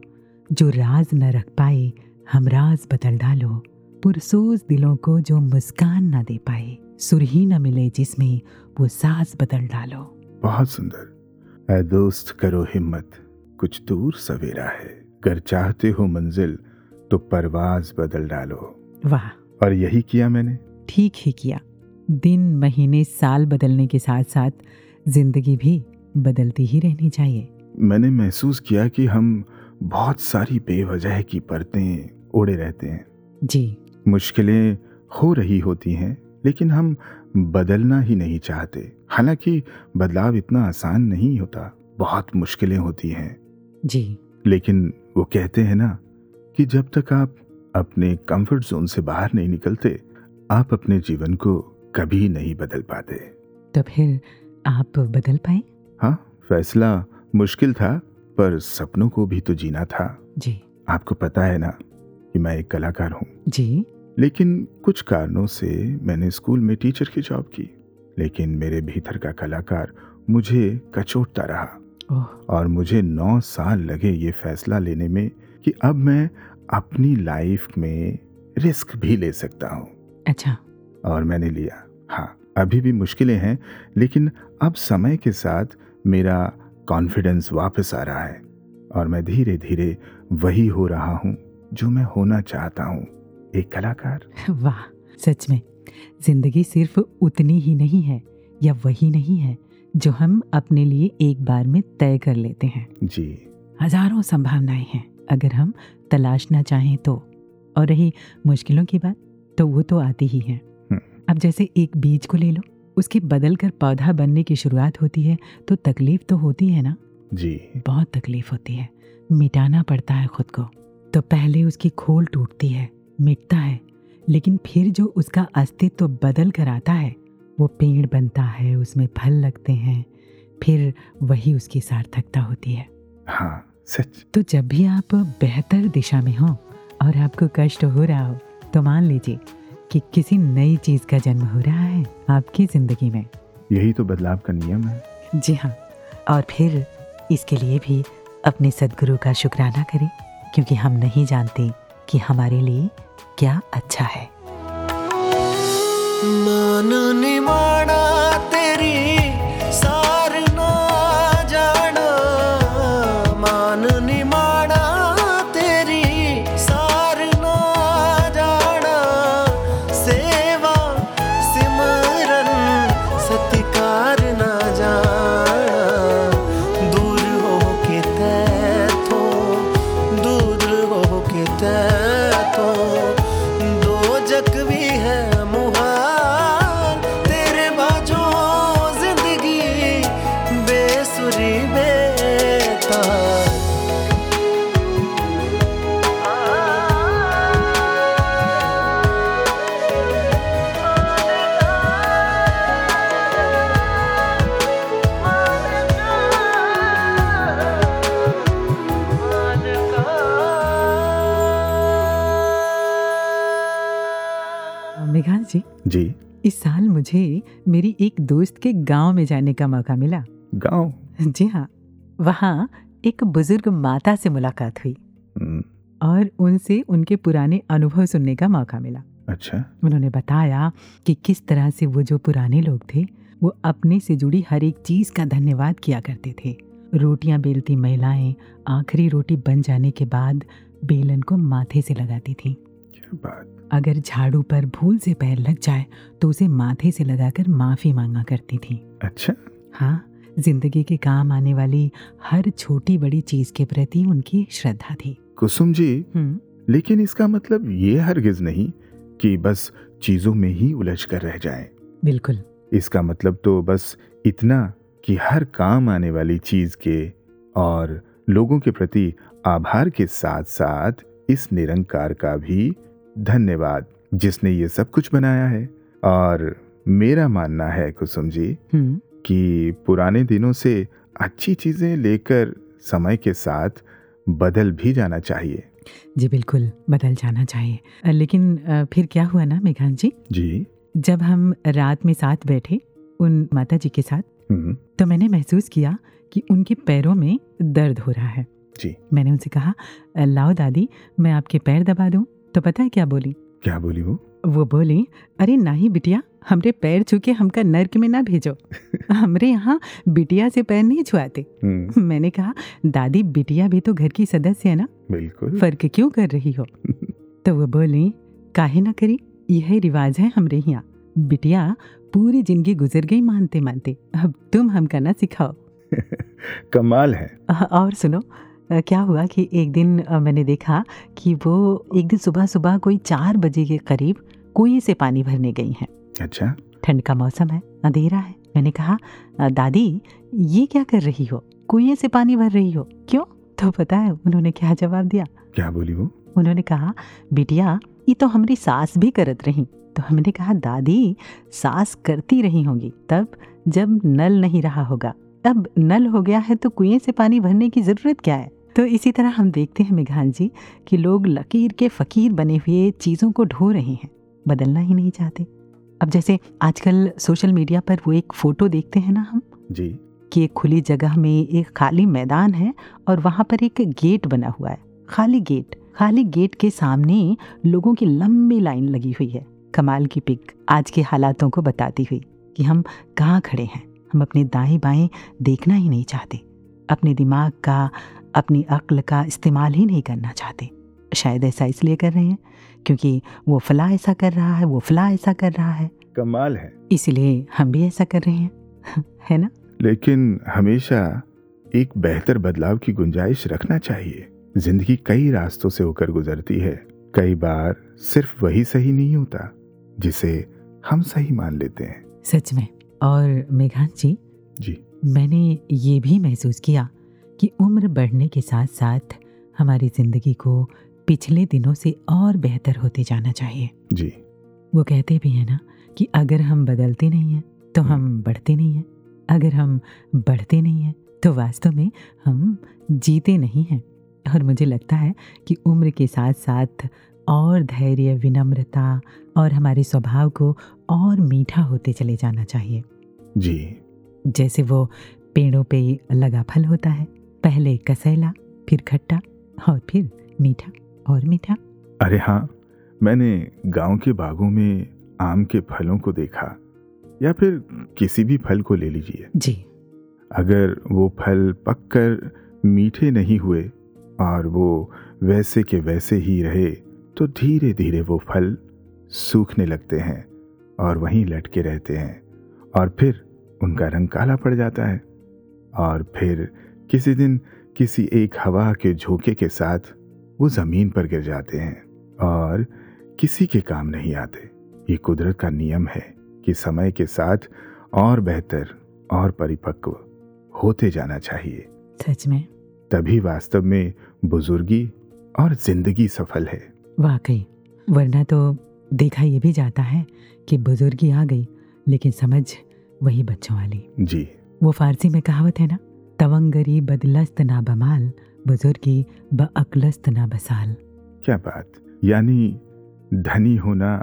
जो राज न रख पाए हम राज बदल डालो, पुरसोज दिलों को जो मुस्कान ना दे पाए, सुरही ना मिले जिसमें वो साज बदल डालो। बहुत सुंदर। ऐ दोस्त करो हिम्मत, कुछ दूर सवेरा है, अगर चाहते हो मंजिल तो परवाज बदल डालो। वाह, और यही किया मैंने। ठीक ही किया। दिन, महीने, साल बदलने के साथ साथ जिंदगी भी बदलती ही रहनी चाहिए। मैंने महसूस किया कि हम बहुत सारी बेवजह की परतें ओढ़े रहते हैं जी। मुश्किलें हो रही होती हैं लेकिन हम बदलना ही नहीं चाहते। हालांकि बदलाव इतना आसान नहीं होता, बहुत मुश्किलें होती हैं जी। लेकिन वो कहते हैं ना कि जब तक आप अपने कंफर्ट जोन से बाहर नहीं निकलते, आप अपने जीवन को कभी नहीं बदल पाते। तो फिर आप बदल पाए? हाँ, फैसला मुश्किल था पर सपनों को भी तो जीना था जी। आपको पता है ना कि मैं एक कलाकार हूँ जी। लेकिन कुछ कारणों से मैंने स्कूल में टीचर की जॉब की, लेकिन मेरे भीतर का कलाकार मुझे कचोटता रहा। ओह। और मुझे नौ साल लगे ये फैसला लेने में कि अब मैं अपनी लाइफ में रिस्क भी ले सकता हूँ। अच्छा। और मैंने लिया। हाँ, अभी भी मुश्किलें हैं लेकिन अब समय के साथ मेरा कॉन्फिडेंस वापस आ रहा है और मैं धीरे धीरे वही हो रहा हूँ जो मैं होना चाहता हूँ, एक कलाकार। वाह, सच में जिंदगी सिर्फ उतनी ही नहीं है या वही नहीं है जो हम अपने लिए एक बार में तय कर लेते हैं जी। हजारों संभावनाएं हैं अगर हम तलाशना चाहें तो। और रही मुश्किलों की बात, तो वो तो आती ही है। अब जैसे एक बीज को ले लो, उसके बदल कर पौधा बनने की शुरुआत होती है तो तकलीफ तो होती है ना जी। बहुत तकलीफ होती है, मिटाना पड़ता है खुद को। तो पहले उसकी खोल टूटती है, मिटता है, लेकिन फिर जो उसका अस्तित्व बदल कर आता है वो पेड़ बनता है, उसमें फल लगते हैं, फिर वही उसकी सार्थकता होती है। हाँ, सच। तो जब भी आप बेहतर दिशा में हो और आपको कष्ट हो रहा हो तो मान लीजिए कि किसी नई चीज का जन्म हो रहा है आपकी जिंदगी में। यही तो बदलाव का नियम है जी। हाँ, और फिर इसके लिए भी अपने सदगुरु का शुक्राना करें क्योंकि हम नहीं जानते कि हमारे लिए क्या अच्छा है। मानो निमाना तेरी सार ना जाना, मानो निमाना तेरी सार ना जाना, सेवा सिमरन सत्कार ना जाना, दूर हो के तै थो जी। इस साल मुझे मेरी एक दोस्त के गांव में जाने का मौका मिला। गांव? जी हाँ, वहाँ एक बुजुर्ग माता से मुलाकात हुई और उनसे उनके पुराने अनुभव सुनने का मौका मिला। अच्छा। उन्होंने बताया कि किस तरह से वो जो पुराने लोग थे वो अपने से जुड़ी हर एक चीज का धन्यवाद किया करते थे। रोटियां बेलती महिलाएं आखिरी रोटी बन जाने के बाद बेलन को माथे से लगाती थी। अगर झाड़ू पर भूल से पैर लग जाए तो उसे माथे से लगाकर माफी मांगा करती थी। अच्छा। हाँ, जिंदगी के काम आने वाली हर छोटी बड़ी चीज के प्रति उनकी श्रद्धा थी। कुसुम जी, लेकिन इसका मतलब ये हरगिज नहीं कि बस चीजों में ही उलझ कर रह जाएं। बिल्कुल। इसका मतलब तो बस इतना कि हर काम आने वाली चीज के और लोगों के प्रति आभार के साथ साथ इस निरंकार का भी धन्यवाद जिसने ये सब कुछ बनाया है। और मेरा मानना है कुसुम जी कि पुराने दिनों से अच्छी चीजें लेकर समय के साथ बदल भी जाना चाहिए। जी बिल्कुल, बदल जाना चाहिए। लेकिन फिर क्या हुआ ना मेघान जी, जी जब हम रात में साथ बैठे उन माता जी के साथ, तो मैंने महसूस किया कि उनके पैरों में दर्द हो रहा है। जी। मैंने उनसे कहा, लाओ दादी मैं आपके पैर दबा दूं। तो पता है क्या बोली? क्या बोली वो? वो बोली, अरे नहीं बिटिया, हमरे पैर छू के हमका नर्क में ना भेजो। हमरे यहाँ बिटिया से पैर नहीं छुआते। मैंने कहा, दादी बिटिया भी तो घर की सदस्य है ना, बिल्कुल फर्क क्यों कर रही हो? तो वो बोली, काहे ना करी, यह रिवाज है हमरे यहाँ। बिटिया पूरी जिंदगी गुजर गई मानते मानते, अब तुम हमका ना सिखाओ। कमाल है। और सुनो क्या हुआ कि एक दिन मैंने देखा कि वो एक दिन सुबह सुबह कोई चार बजे के करीब कुएं से पानी भरने गई हैं। अच्छा। ठंड का मौसम है, अंधेरा है। मैंने कहा, दादी ये क्या कर रही हो, कुएं से पानी भर रही हो क्यों? तो पता है उन्होंने क्या जवाब दिया? क्या बोली वो? उन्होंने कहा, बिटिया ये तो हमारी सास भी करत रही। तो हमने कहा, दादी सास करती रही होंगी तब जब नल नहीं रहा होगा, अब नल हो गया है तो कुएं से पानी भरने की जरूरत क्या है? तो इसी तरह हम देखते हैं मेघान जी कि लोग लकीर के फकीर बने हुए चीज़ों को ढो रहे हैं, बदलना ही नहीं चाहते। अब जैसे आजकल सोशल मीडिया पर वो एक फ़ोटो देखते हैं ना हम जी, कि एक खुली जगह में एक खाली मैदान है और वहाँ पर एक गेट बना हुआ है, खाली गेट। खाली गेट के सामने लोगों की लंबी लाइन लगी हुई है। कमाल की पिक आज के हालातों को बताती हुई कि हम कहाँ खड़े हैं। हम अपने दाएँ बाएँ देखना ही नहीं चाहते, अपने दिमाग का अपनी अक्ल का इस्तेमाल ही नहीं करना चाहते। शायद ऐसा इसलिए कर रहे हैं क्योंकि वो फला ऐसा कर रहा है, वो फला ऐसा कर रहा है। कमाल है। इसलिए हम भी ऐसा कर रहे हैं, है ना? लेकिन हमेशा एक बेहतर बदलाव की गुंजाइश रखना चाहिए। जिंदगी कई रास्तों से होकर गुजरती है, कई बार सिर्फ वही सही नहीं होता जिसे हम सही मान लेते हैं। सच में। और मेघान जी, जी मैंने ये भी महसूस किया कि उम्र बढ़ने के साथ साथ हमारी ज़िंदगी को पिछले दिनों से और बेहतर होते जाना चाहिए। जी। वो कहते भी हैं ना कि अगर हम बदलते नहीं हैं तो हम बढ़ते नहीं हैं, अगर हम बढ़ते नहीं हैं तो वास्तव में हम जीते नहीं हैं। और मुझे लगता है कि उम्र के साथ साथ और धैर्य, विनम्रता और हमारे स्वभाव को और मीठा होते चले जाना चाहिए। जी। जैसे वो पेड़ों पे लगा फल होता है, पहले कसैला, फिर खट्टा और फिर मीठा और मीठा। अरे हाँ, मैंने गांव के बागों में आम के फलों को देखा, या फिर किसी भी फल को ले लीजिए जी, अगर वो फल पककर मीठे नहीं हुए और वो वैसे के वैसे ही रहे तो धीरे धीरे वो फल सूखने लगते हैं और वहीं लटके रहते हैं और फिर उनका रंग काला पड़ जाता है और फिर किसी दिन किसी एक हवा के झोंके के साथ वो ज़मीन पर गिर जाते हैं और किसी के काम नहीं आते। ये कुदरत का नियम है कि समय के साथ और बेहतर और परिपक्व होते जाना चाहिए। सच में। तभी वास्तव में बुजुर्गी और जिंदगी सफल है। वाकई, वरना तो देखा ये भी जाता है कि बुजुर्गी आ गई लेकिन समझ वही बच्चों वाली। जी, वो फारसी में कहावत है ना, तवंगरी बदलस्त ना बमाल, बुजुर्गी बअकलस्त ना बसाल। क्या बात! यानी धनी होना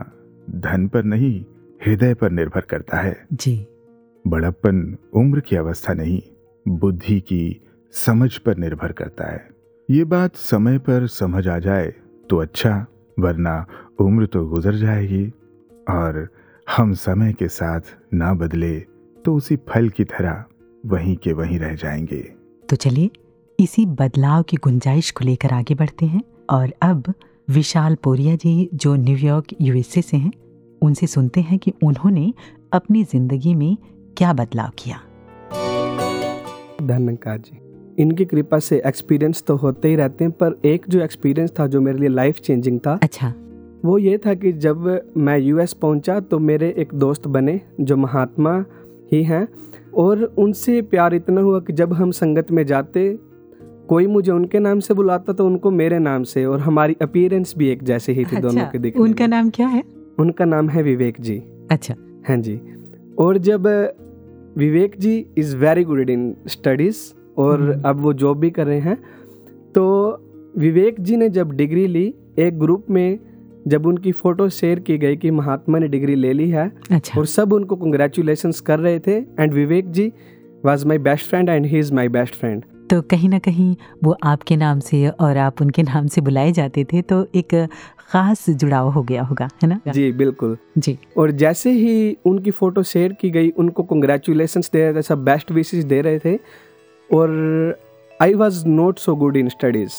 धन पर नहीं, हृदय पर निर्भर करता है। जी, बड़प्पन उम्र की अवस्था नहीं, बुद्धि की समझ पर निर्भर करता है। ये बात समय पर समझ आ जाए तो अच्छा, वरना उम्र तो गुजर जाएगी और हम समय के साथ ना बदले तो उसी फल की तरह वहीं के वहीं रह जाएंगे। तो चलिए इसी बदलाव की गुंजाइश को लेकर आगे बढ़ते हैं और अब विशाल पोरिया जी जो न्यूयॉर्क यूएसए से हैं, उनसे सुनते हैं कि उन्होंने अपनी जिंदगी में क्या बदलाव किया। निरंकार जी, इनकी कृपा से एक्सपीरियंस तो होते ही रहते हैं, पर एक जो एक्सपीरियंस था जो मेरे लिए लाइफ चेंजिंग था, अच्छा, वो ये था कि जब मैं यूएस पहुंचा तो मेरे एक दोस्त बने जो महात्मा ही हैं और उनसे प्यार इतना हुआ कि जब हम संगत में जाते, कोई मुझे उनके नाम से बुलाता तो उनको मेरे नाम से, और हमारी अपीयरेंस भी एक जैसे ही थी। अच्छा, दोनों के दिखने। उनका नाम क्या है? उनका नाम है विवेक जी। अच्छा, हाँ जी। और जब Vivek ji is very good in studies और अब वो जॉब भी कर रहे हैं, तो विवेक जी ने जब डिग्री ली, एक ग्रुप में जब उनकी फ़ोटो शेयर की गई कि महात्मा ने डिग्री ले ली है, अच्छा, और सब उनको कंग्रेचुलेशंस कर रहे थे, and Vivek ji was my best friend and he is my best friend. तो कहीं ना कहीं वो आपके नाम से और आप उनके नाम से बुलाए जाते थे, तो एक ख़ास जुड़ाव हो गया होगा, है ना? जी बिल्कुल जी। और जैसे ही उनकी फ़ोटो शेयर की गई, उनको कंग्रेचुलेशंस दे रहे थे, सब बेस्ट विशेस दे रहे थे, और I was not so good in studies,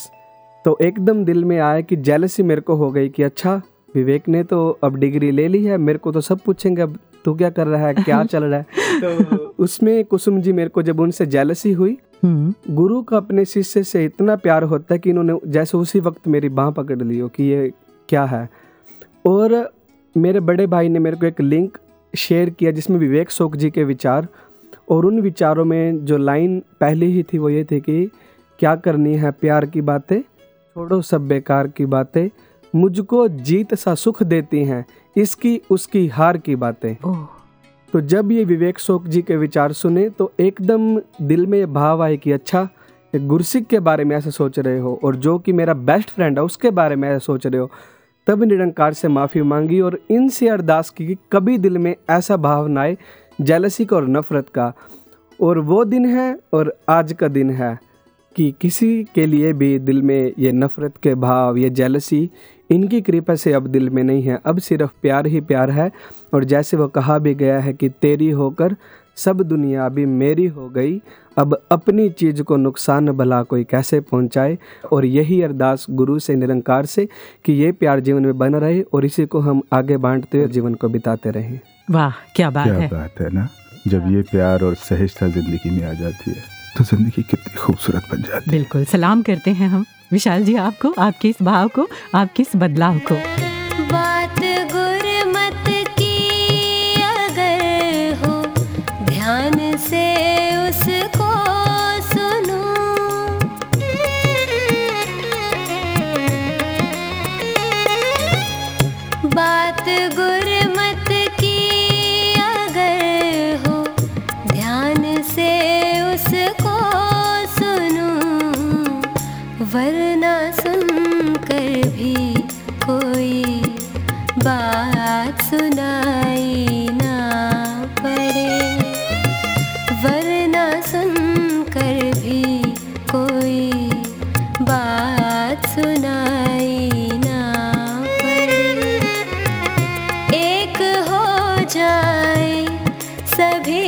तो एकदम दिल में आया कि जेलसी मेरे को हो गई कि अच्छा, विवेक ने तो अब डिग्री ले ली है, मेरे को तो सब पूछेंगे अब तू क्या कर रहा है, क्या चल रहा है। तो उसमें कुसुम जी, मेरे को जब उनसे जेलसी हुई, गुरु का अपने शिष्य से इतना प्यार होता है कि इन्होंने जैसे उसी वक्त मेरी बाँह पकड़ ली हो कि ये क्या है। और मेरे बड़े भाई ने मेरे को एक लिंक शेयर किया जिसमें विवेक शोक जी के विचार, और उन विचारों में जो लाइन पहली ही थी वो ये थी कि क्या करनी है प्यार की बातें, छोड़ो सब बेकार की बातें, मुझको जीत सा सुख देती हैं इसकी उसकी हार की बातें। तो जब ये विवेक शोक जी के विचार सुने तो एकदम दिल में ये भाव आए कि अच्छा, गुरसिक के बारे में ऐसा सोच रहे हो और जो कि मेरा बेस्ट फ्रेंड है उसके बारे में ऐसा सोच रहे हो। तब निरंकार से माफ़ी मांगी और इनसे अरदास की कि कभी दिल में ऐसा भाव ना आए जेलसी का और नफरत का। और वो दिन है और आज का दिन है कि किसी के लिए भी दिल में ये नफरत के भाव, ये जेलसी, इनकी कृपा से अब दिल में नहीं है, अब सिर्फ प्यार ही प्यार है। और जैसे वो कहा भी गया है कि तेरी होकर सब दुनिया भी मेरी हो गई, अब अपनी चीज़ को नुकसान भला कोई कैसे पहुंचाए। और यही अरदास गुरु से, निरंकार से, कि ये प्यार जीवन में बना रहे और इसी को हम आगे बांटते हुए जीवन को बिताते रहें। वाह, क्या बात क्या है बात है ना। जब ये प्यार और सहजता जिंदगी में आ जाती है तो जिंदगी कितनी खूबसूरत बन जाती है। बिल्कुल, सलाम करते हैं हम विशाल जी आपको, आपके इस भाव को, आपके इस बदलाव को। बात गुरमत की अगर हो, ध्यान से उसको सुनो, बात गुरमत की अगर हो, ध्यान से उसको सुनो, वरना सुनकर भी कोई बात सुनाई ना पड़े, वरना सुनकर भी कोई बात सुनाई ना पड़े। एक हो जाए सभी,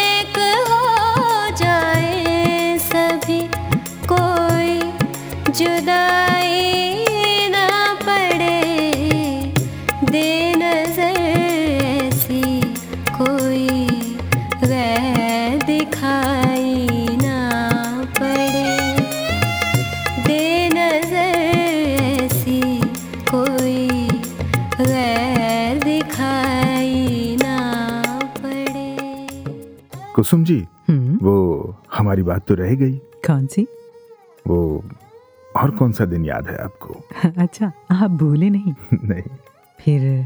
एक हो जाए सभी, कोई जुदाई ना पड़े, दे नजर ऐसी कोई गैर दिखाई ना पड़े, दे नजर ऐसी कोई गैर दिखाई ना पड़े। कुसुम जी, वो हमारी बात तो रह गई, कौन सी? वो और कौन सा दिन याद है आपको? अच्छा, आप भूले नहीं? नहीं। फिर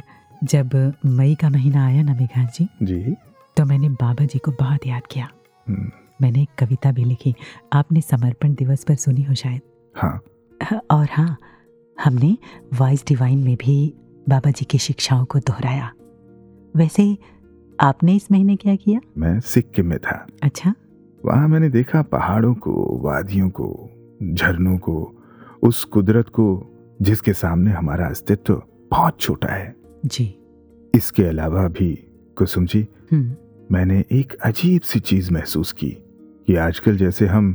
जब मई का महीना आया ना मेघा जी, जी तो मैंने बाबा जी को बहुत याद किया। मैंने एक कविता भी लिखी, आपने समर्पण दिवस पर सुनी हो शायद। हाँ। और हाँ, हमने वॉइस डिवाइन में भी बाबा जी की शिक्षाओं को दोहराया। वैसे आपने इस महीने क्या किया? मैं सिक्किम में था। अच्छा। वहाँ मैंने देखा पहाड़ों को, वादियों को, झरनों को, उस कुदरत को जिसके सामने हमारा अस्तित्व बहुत छोटा है। जी। इसके अलावा भी कुसुम जी, मैंने एक अजीब सी चीज महसूस की कि आजकल जैसे हम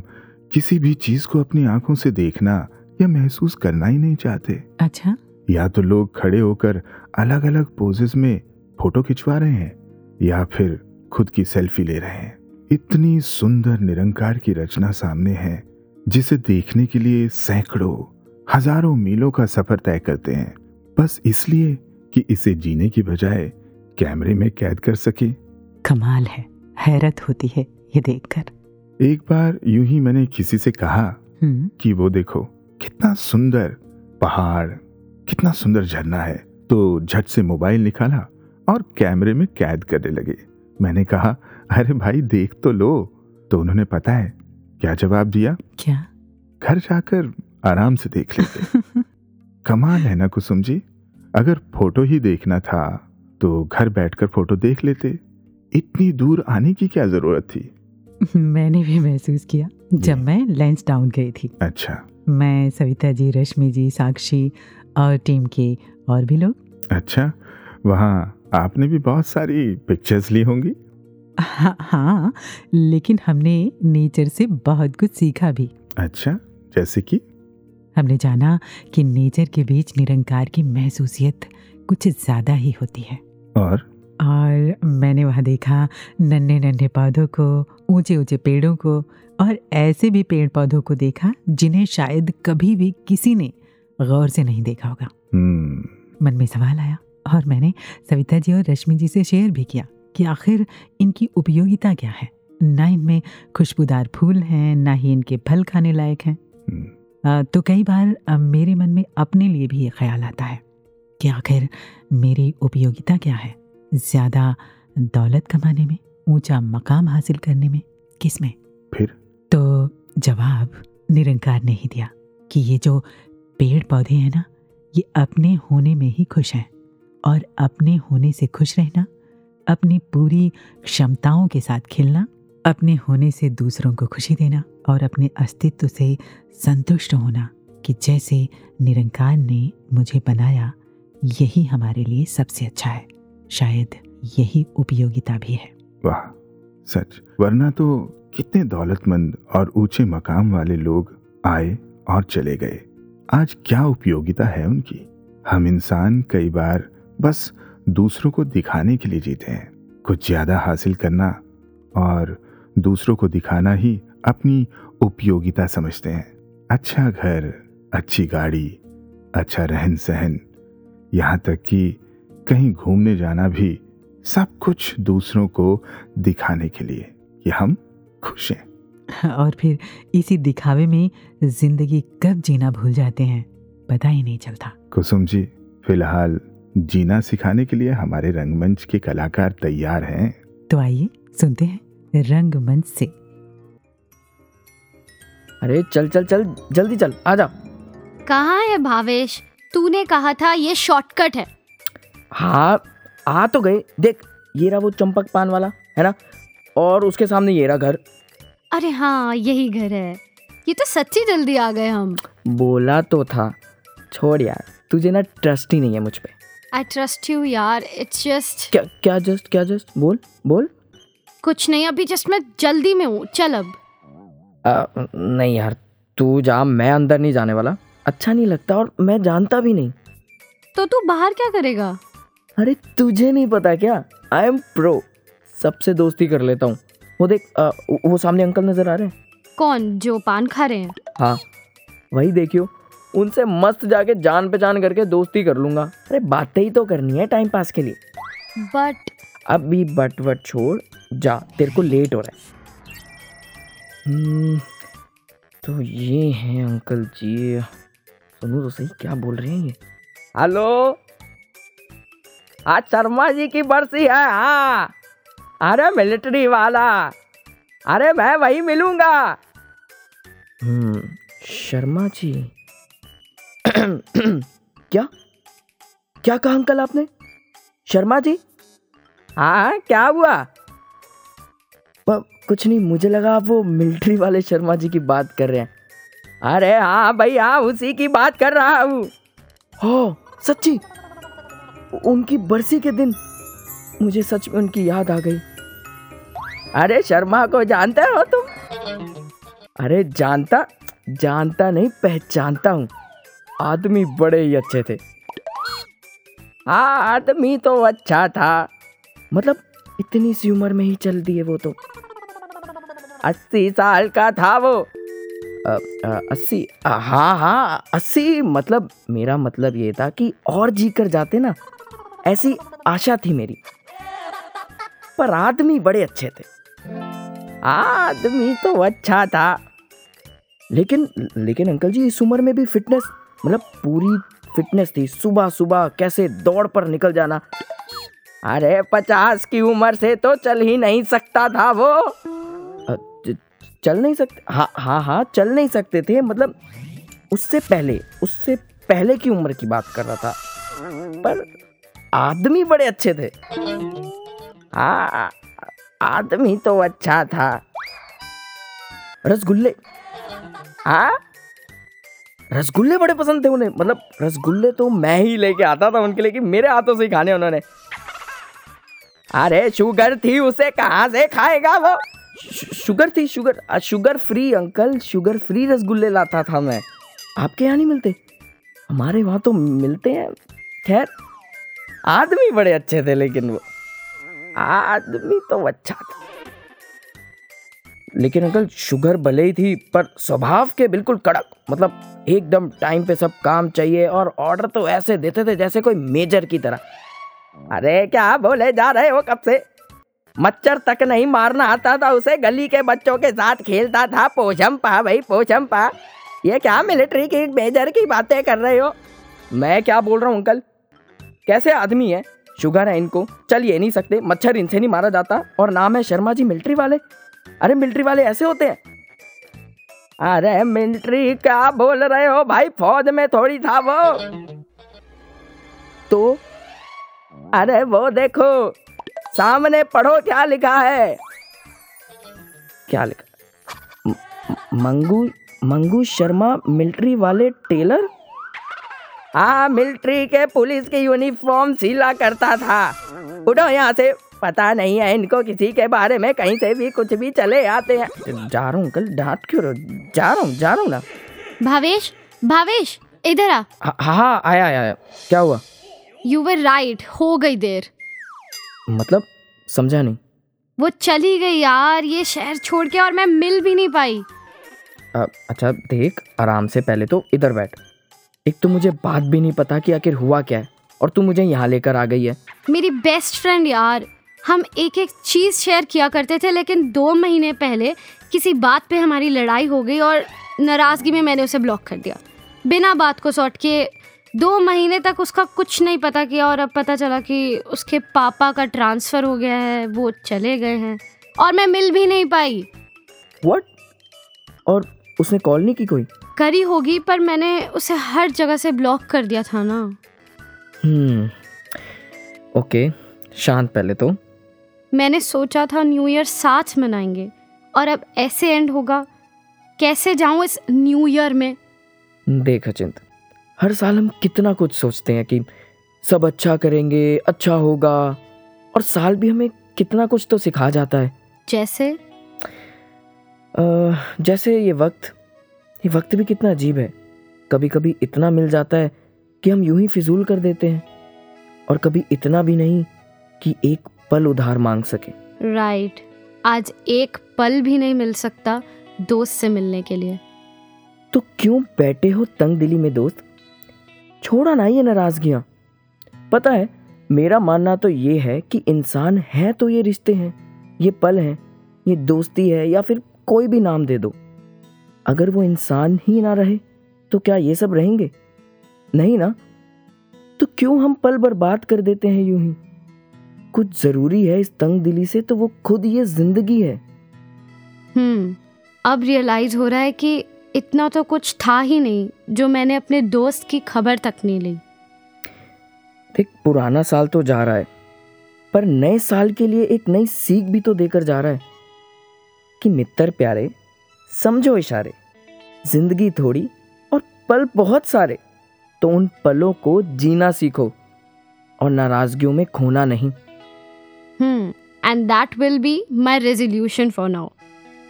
किसी भी चीज को अपनी आंखों से देखना या महसूस करना ही नहीं चाहते। अच्छा। या तो लोग खड़े होकर अलग अलग पोजेस में फोटो खिंचवा रहे हैं या फिर खुद की सेल्फी ले रहे हैं। इतनी सुंदर निरंकार की रचना सामने है जिसे देखने के लिए सैकड़ों हजारों मीलों का सफर तय करते हैं, बस इसलिए कि इसे जीने की बजाय कैमरे में कैद कर सके। कमाल है, हैरत होती है ये देखकर। एक बार यूं ही मैंने किसी से कहा कि वो देखो कितना सुंदर पहाड़, कितना सुंदर झरना है, तो झट से मोबाइल निकाला और कैमरे में कैद करने लगे। मैंने कहा अरे भाई देख तो लो, तो उन्होंने पता है क्या जवाब दिया? क्या? घर जाकर आराम से देख लेते। कमाल है ना कुसुम जी, अगर फोटो ही देखना था तो घर बैठकर फोटो देख लेते, इतनी दूर आने की क्या जरूरत थी। मैंने भी महसूस किया जब मैं लेंस डाउन गई थी। अच्छा। मैं, सविता जी, रश्मि जी, साक्षी और टीम के और भी लोग। अच्छा, वहाँ आपने भी बहुत सारी पिक्चर्स ली होंगी। हाँ, हाँ, लेकिन हमने नेचर से बहुत कुछ सीखा भी। अच्छा, जैसे कि? हमने जाना कि नेचर के बीच निरंकार की महसूसियत कुछ ज़्यादा ही होती है। और? और मैंने वहाँ देखा नन्हे नन्हे पौधों को, ऊंचे ऊंचे पेड़ों को, और ऐसे भी पेड़ पौधों को देखा जिन्हें शायद कभी भी किसी ने गौर से नहीं देखा होगा। hmm. मन में सवाल आया और मैंने सविता जी और रश्मि जी से शेयर भी किया कि आखिर इनकी उपयोगिता क्या है। ना इनमें खुशबूदार फूल हैं, ना ही इनके फल खाने लायक हैं। hmm. तो कई बार मेरे मन में अपने लिए भी ये ख्याल आता है कि आखिर मेरी उपयोगिता क्या है, ज्यादा दौलत कमाने में, ऊंचा मकाम हासिल करने में, किसमें? फिर तो जवाब निरंकार ने ही दिया कि ये जो पेड़ पौधे हैं ना, ये अपने होने में ही खुश हैं, और अपने होने से खुश रहना, अपनी पूरी क्षमताओं के साथ खेलना, अपने होने से दूसरों को खुशी देना और अपने अस्तित्व से संतुष्ट होना कि जैसे निरंकार ने मुझे बनाया यही हमारे लिए सबसे अच्छा है। शायद यही उपयोगिता भी है। वाह, सच, वरना तो कितने दौलतमंद और ऊंचे मकाम वाले लोग आए और चले गए, आज क्या उपयोगिता है उनकी। हम इंसान कई बार बस दूसरों को दिखाने के लिए जीते हैं। कुछ ज्यादा हासिल करना और दूसरों को दिखाना ही अपनी उपयोगिता समझते हैं। अच्छा घर, अच्छी गाड़ी, अच्छा रहन सहन, यहाँ तक कि कहीं घूमने जाना भी, सब कुछ दूसरों को दिखाने के लिए कि हम खुश हैं। और फिर इसी दिखावे में जिंदगी कब जीना भूल जाते हैं पता ही नहीं चलता। कुसुम जी, फिलहाल जीना सिखाने के लिए हमारे रंगमंच के कलाकार तैयार हैं, तो आइए सुनते हैं रंगमंच से। अरे चल चल चल जल्दी चल, आजा। कहाँ है भावेश? तूने कहा था ये शॉर्टकट है। हाँ, आ तो गए। देख, ये रहा वो चंपक पान वाला है ना, और उसके सामने ये रहा घर। अरे हाँ, यही घर है। ये तो सच्ची जल्दी आ गए हम। बोला तो था। छोड़ यार, तुझे ना ट्रस्ट ही नहीं है मुझ पे। आई ट्रस्ट यू यार, इट्स जस्ट। क्या क्या जस्ट? क्या जस्ट? बोल बोल। कुछ नहीं, अभी जस्ट मैं जल्दी में हूँ, चल अब। आ, नहीं यार तू जा, मैं अंदर नहीं जाने वाला। अच्छा नहीं लगता, और मैं जानता भी नहीं। तो तू बाहर क्या करेगा? अरे तुझे नहीं पता क्या, आई एम प्रो, सबसे दोस्ती कर लेता हूँ। वो देख, आ, वो सामने अंकल नजर आ रहे हैं। कौन? जो पान खा रहे हैं? हाँ, वही देखियो। उनसे मस्त जाके जान पहचान करके दोस्ती कर लूँगा। अरे बातें ही तो करनी है टाइम पास के लिए। बट अभी बट वट छोड़, जा, तेरे को लेट हो रहा है। तो ये हैं अंकल जी, सुनो तो सही क्या बोल रहे हैं ये। हेलो, आज शर्मा जी की बरसी है। हाँ, अरे मिलिट्री वाला, अरे मैं वही मिलूंगा। हम्म, शर्मा जी। क्या क्या कहा अंकल आपने, शर्मा जी? हाँ, क्या हुआ? कुछ नहीं, मुझे लगा आप वो मिलिट्री वाले शर्मा जी की बात कर रहे हैं। अरे हाँ भाई, हाँ उसी की बात कर रहा हूँ। हो सच्ची, उनकी बरसी के दिन मुझे सच में उनकी याद आ गई। अरे शर्मा को जानते हो तुम? अरे जानता जानता नहीं, पहचानता हूँ। आदमी बड़े ही अच्छे थे। हाँ, आदमी तो अच्छा था, मतलब इतनी सी उम्र में ही चल दिए वो तो। अस्सी साल का था वो। अस्सी? हाँ हाँ अस्सी। मतलब मेरा मतलब ये था कि और जी कर जाते ना, ऐसी आशा थी मेरी। पर आदमी बड़े अच्छे थे। आदमी तो अच्छा था, लेकिन लेकिन अंकल जी इस उम्र में भी फिटनेस, मतलब पूरी फिटनेस थी। सुबह सुबह कैसे दौड़ पर निकल जाना। अरे पचास की उम्र से तो चल ही नहीं सकता था वो। चल नहीं सकते? हाँ हाँ हाँ चल नहीं सकते थे, मतलब उससे पहले उससे पहले की उम्र की बात कर रहा था। पर आदमी बड़े अच्छे थे। हाँ, आदमी तो अच्छा था। रसगुल्ले? हाँ, रसगुल्ले बड़े पसंद थे उन्हें। मतलब रसगुल्ले तो मैं ही लेके आता था उनके लिए कि मेरे हाथों से ही खाने उन्होंने। अरे शुगर थी, उसे कहाँ से खाएगा वो। शुगर थी? Sugar sugar free uncle, sugar free रसगुल्ले लाता था मैं। आपके यहाँ नहीं मिलते? हमारे वहाँ तो मिलते हैं। खैर, आदमी बड़े अच्छे थे, लेकिन वो आदमी तो अच्छा था। लेकिन अंकल शुगर भले ही थी, पर स्वभाव के बिल्कुल कड़क। मतलब एकदम टाइम पे सब काम चाहिए, और ऑर्डर तो ऐसे देते थे जैसे कोई मेजर की तरह। अरे क्या बोले जा रहे हो, कब से? मच्छर तक नहीं मारना आता था उसे, गली के बच्चों के साथ खेलता था। पोचम्पा भाई पोचम्पा, ये क्या मिलिट्री की मेजर की बातें कर रहे हो? मैं क्या बोल रहा हूँ अंकल, कैसे आदमी है। शुगर है इनको, चल ये नहीं सकते, मच्छर इनसे नहीं मारा जाता, और नाम है शर्मा जी मिलिट्री वाले। अरे मिलिट्री वाले ऐसे होते हैं? अरे मिलिट्री क्या बोल रहे हो भाई, फौज में थोड़ी था वो तो। अरे वो देखो सामने, पढ़ो क्या लिखा है। क्या लिखा? मंगू मंगू शर्मा मिलिट्री वाले टेलर। हाँ, मिलिट्री के पुलिस की यूनिफॉर्म सिला करता था। उठो यहाँ से, पता नहीं है इनको किसी के बारे में, कहीं से भी कुछ भी चले आते हैं। जा रहा हूँ कल, डांट क्यों रहो? जा रहा हूँ जा रहा हूँ ना। भावेश भावेश इधर आ। हाँ हाँ आया आया। क्या हुआ? यू वर राइट, हो गई देर। मतलब समझा नहीं। वो चली गई यार ये शहर छोड़ के, और मैं मिल भी नहीं पाई। आ, अच्छा देख, आराम से पहले तो इधर बैठ। एक तो मुझे बात भी नहीं पता कि आखिर हुआ क्या है, और तू मुझे यहाँ लेकर आ गई है। मेरी बेस्ट फ्रेंड यार, हम एक एक चीज़ शेयर किया करते थे, लेकिन दो महीने पहले किसी बात पे हमारी लड़ाई हो गई, और नाराज़गी में मैंने उसे ब्लॉक कर दिया बिना बात को सॉर्ट किए। दो महीने तक उसका कुछ नहीं पता किया, और अब पता चला कि उसके पापा का ट्रांसफ़र हो गया है, वो चले गए हैं, और मैं मिल भी नहीं पाई। व्हाट? और उसने कॉल नहीं की? कोई करी होगी, पर मैंने उसे हर जगह से ब्लॉक कर दिया था ना। हम्म, ओके शांत पहले तो। मैंने सोचा था न्यू ईयर साथ मनाएंगे, और अब ऐसे एंड होगा। कैसे जाऊँ इस न्यू ईयर में? देख अचिंत, हर साल हम कितना कुछ सोचते हैं कि सब अच्छा करेंगे, अच्छा होगा, और साल भी हमें कितना कुछ तो सिखा जाता है। जैसे आ, जैसे ये वक्त ये वक्त भी कितना अजीब है। कभी कभी इतना मिल जाता है कि हम यूं ही फिजूल कर देते हैं, और कभी इतना भी नहीं कि एक पल उधार मांग सके। Right right. आज एक पल भी नहीं मिल सकता दोस्त से मिलने के लिए। तो क्यों बैठे हो तंग दिली में दोस्त? छोड़ा ना ये नाराजगियाँ। पता है, मेरा मानना तो ये है कि इंसान है तो ये रिश्ते हैं, ये पल हैं, ये दोस्ती है, या फिर कोई भी नाम दे दो। अगर वो इंसान ही ना रहे तो क्या ये सब रहेंगे? नहीं ना। तो क्यों हम पल बर्बाद कर देते हैं यूं ही? कुछ जरूरी है इस तंग दिली से तो वो खुद ये जिंदगी है। हम्म, अब रियलाइज हो रहा है कि इतना तो कुछ था ही नहीं जो मैंने अपने दोस्त की खबर तक नहीं ली। देख, पुराना साल तो जा रहा है पर नए साल के लिए एक नई सीख भी तो देकर जा रहा है कि मित्र प्यारे, समझो इशारे, जिंदगी थोड़ी और पल बहुत सारे, तो उन पलों को जीना सीखो और नाराजगियों में खोना नहीं। Hmm, and that will be my resolution for now.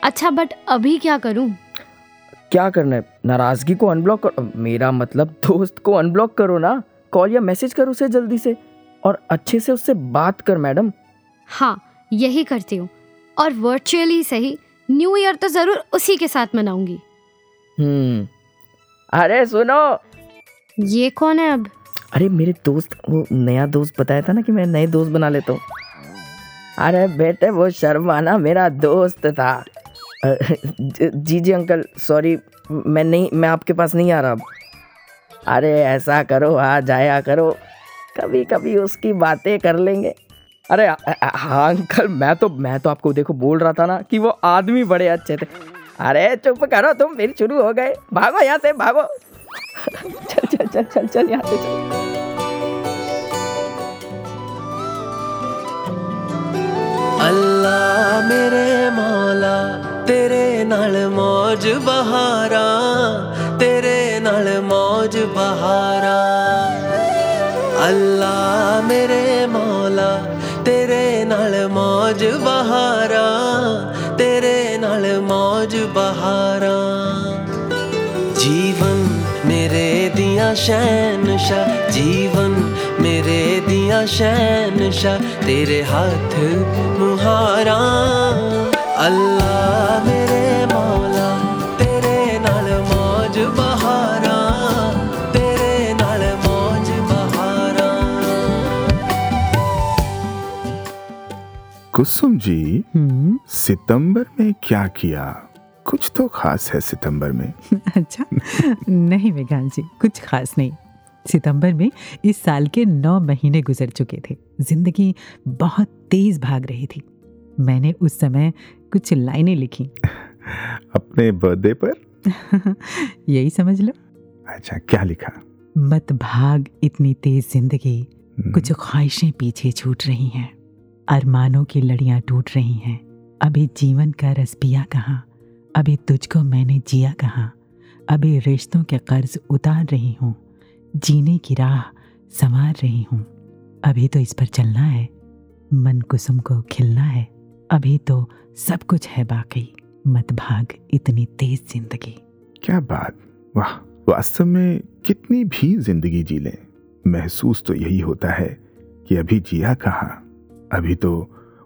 अच्छा, बट अभी क्या करूं? क्या करना है? नाराजगी को अनब्लॉक करो, मेरा मतलब दोस्त को अनब्लॉक करो ना, कॉल या मैसेज कर उसे जल्दी से और अच्छे से उससे बात कर। मैडम, हाँ यही करती हूँ, और वर्चुअली सही, न्यू ईयर तो जरूर उसी के साथ मनाऊंगी। हम्म, अरे सुनो, ये कौन है अब? अरे मेरे दोस्त, वो नया दोस्त बताया था ना कि मैं नए दोस्त बना लेता हूँ। अरे बेटे, वो शर्मा ना मेरा दोस्त था। जी जी अंकल, सॉरी, मैं नहीं मैं आपके पास नहीं आ रहा। अरे ऐसा करो, आ जाया करो, कभी कभी उसकी बातें कर लेंगे। अरे हाँ अंकल, मैं तो मैं तो आपको देखो बोल रहा था ना कि वो आदमी बड़े अच्छे थे। अरे चुप करो तुम, फिर शुरू हो गए, भागो यहाँ से, भागो। चल चल चल चल चल यहाँ से चल। अल्लाह मेरे मौला, तेरे नाल मौज बहारा, तेरे नाल मौज बहारा। अल्लाह मेरे मौला, तेरे नाल मौज बहारा, तेरे नाल मौज बहारा। जीवन मेरे दिया शहनशाह, जीवन मेरे दिया शहनशाह, तेरे हाथ मुहारा। अल्लाह मेरे मौला, तेरे नाल मौज बहारा, तेरे नाल मौज बहारा। कुसुम जी, सितंबर में क्या किया? कुछ तो खास है सितंबर में। अच्छा, नहीं मेघांश जी, कुछ खास नहीं। सितंबर में इस साल के नौ महीने गुजर चुके थे। जिंदगी बहुत तेज भाग रही थी। मैंने उस समय कुछ लाइनें लिखी अपने बर्थडे पर। यही समझ लो। अच्छा, क्या लिखा? मत भाग इतनी तेज जिंदगी, कुछ ख्वाहिशें पीछे छूट रही हैं, अरमानों की लड़ियां टूट रही हैं, अभी जीवन का रस पिया कहाँ, अभी तुझको मैंने जिया कहाँ, अभी रिश्तों के कर्ज उतार रही हूँ, जीने की राह संवार रही हूँ, अभी तो इस पर चलना है, मन कुसुम को खिलना है, अभी तो सब कुछ है बाकी, मत भाग इतनी तेज जिंदगी। क्या बात, वाह। वास्तव में कितनी भी जिंदगी जी लें, महसूस तो यही होता है कि अभी जिया कहाँ, अभी तो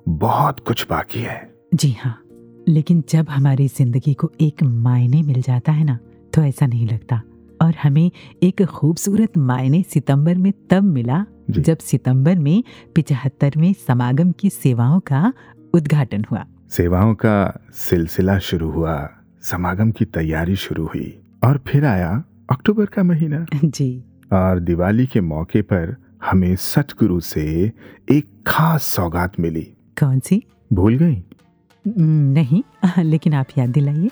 बहुत कुछ बाकी है। जी हाँ, लेकिन जब हमारी जिंदगी को एक मायने मिल जाता है ना, तो ऐसा नहीं लगता। और हमें एक खूबसूरत मायने सितंबर में तब मिला जब सितंबर में पचहत्तरवें समागम की सेवाओं का उद्घाटन हुआ। सेवाओं का सिलसिला शुरू हुआ, समागम की तैयारी शुरू हुई, और फिर आया अक्टूबर का महीना जी, और दिवाली के मौके पर हमें सतगुरु से एक खास सौगात मिली। कौन सी? भूल गई? नहीं, लेकिन आप याद दिलाइए।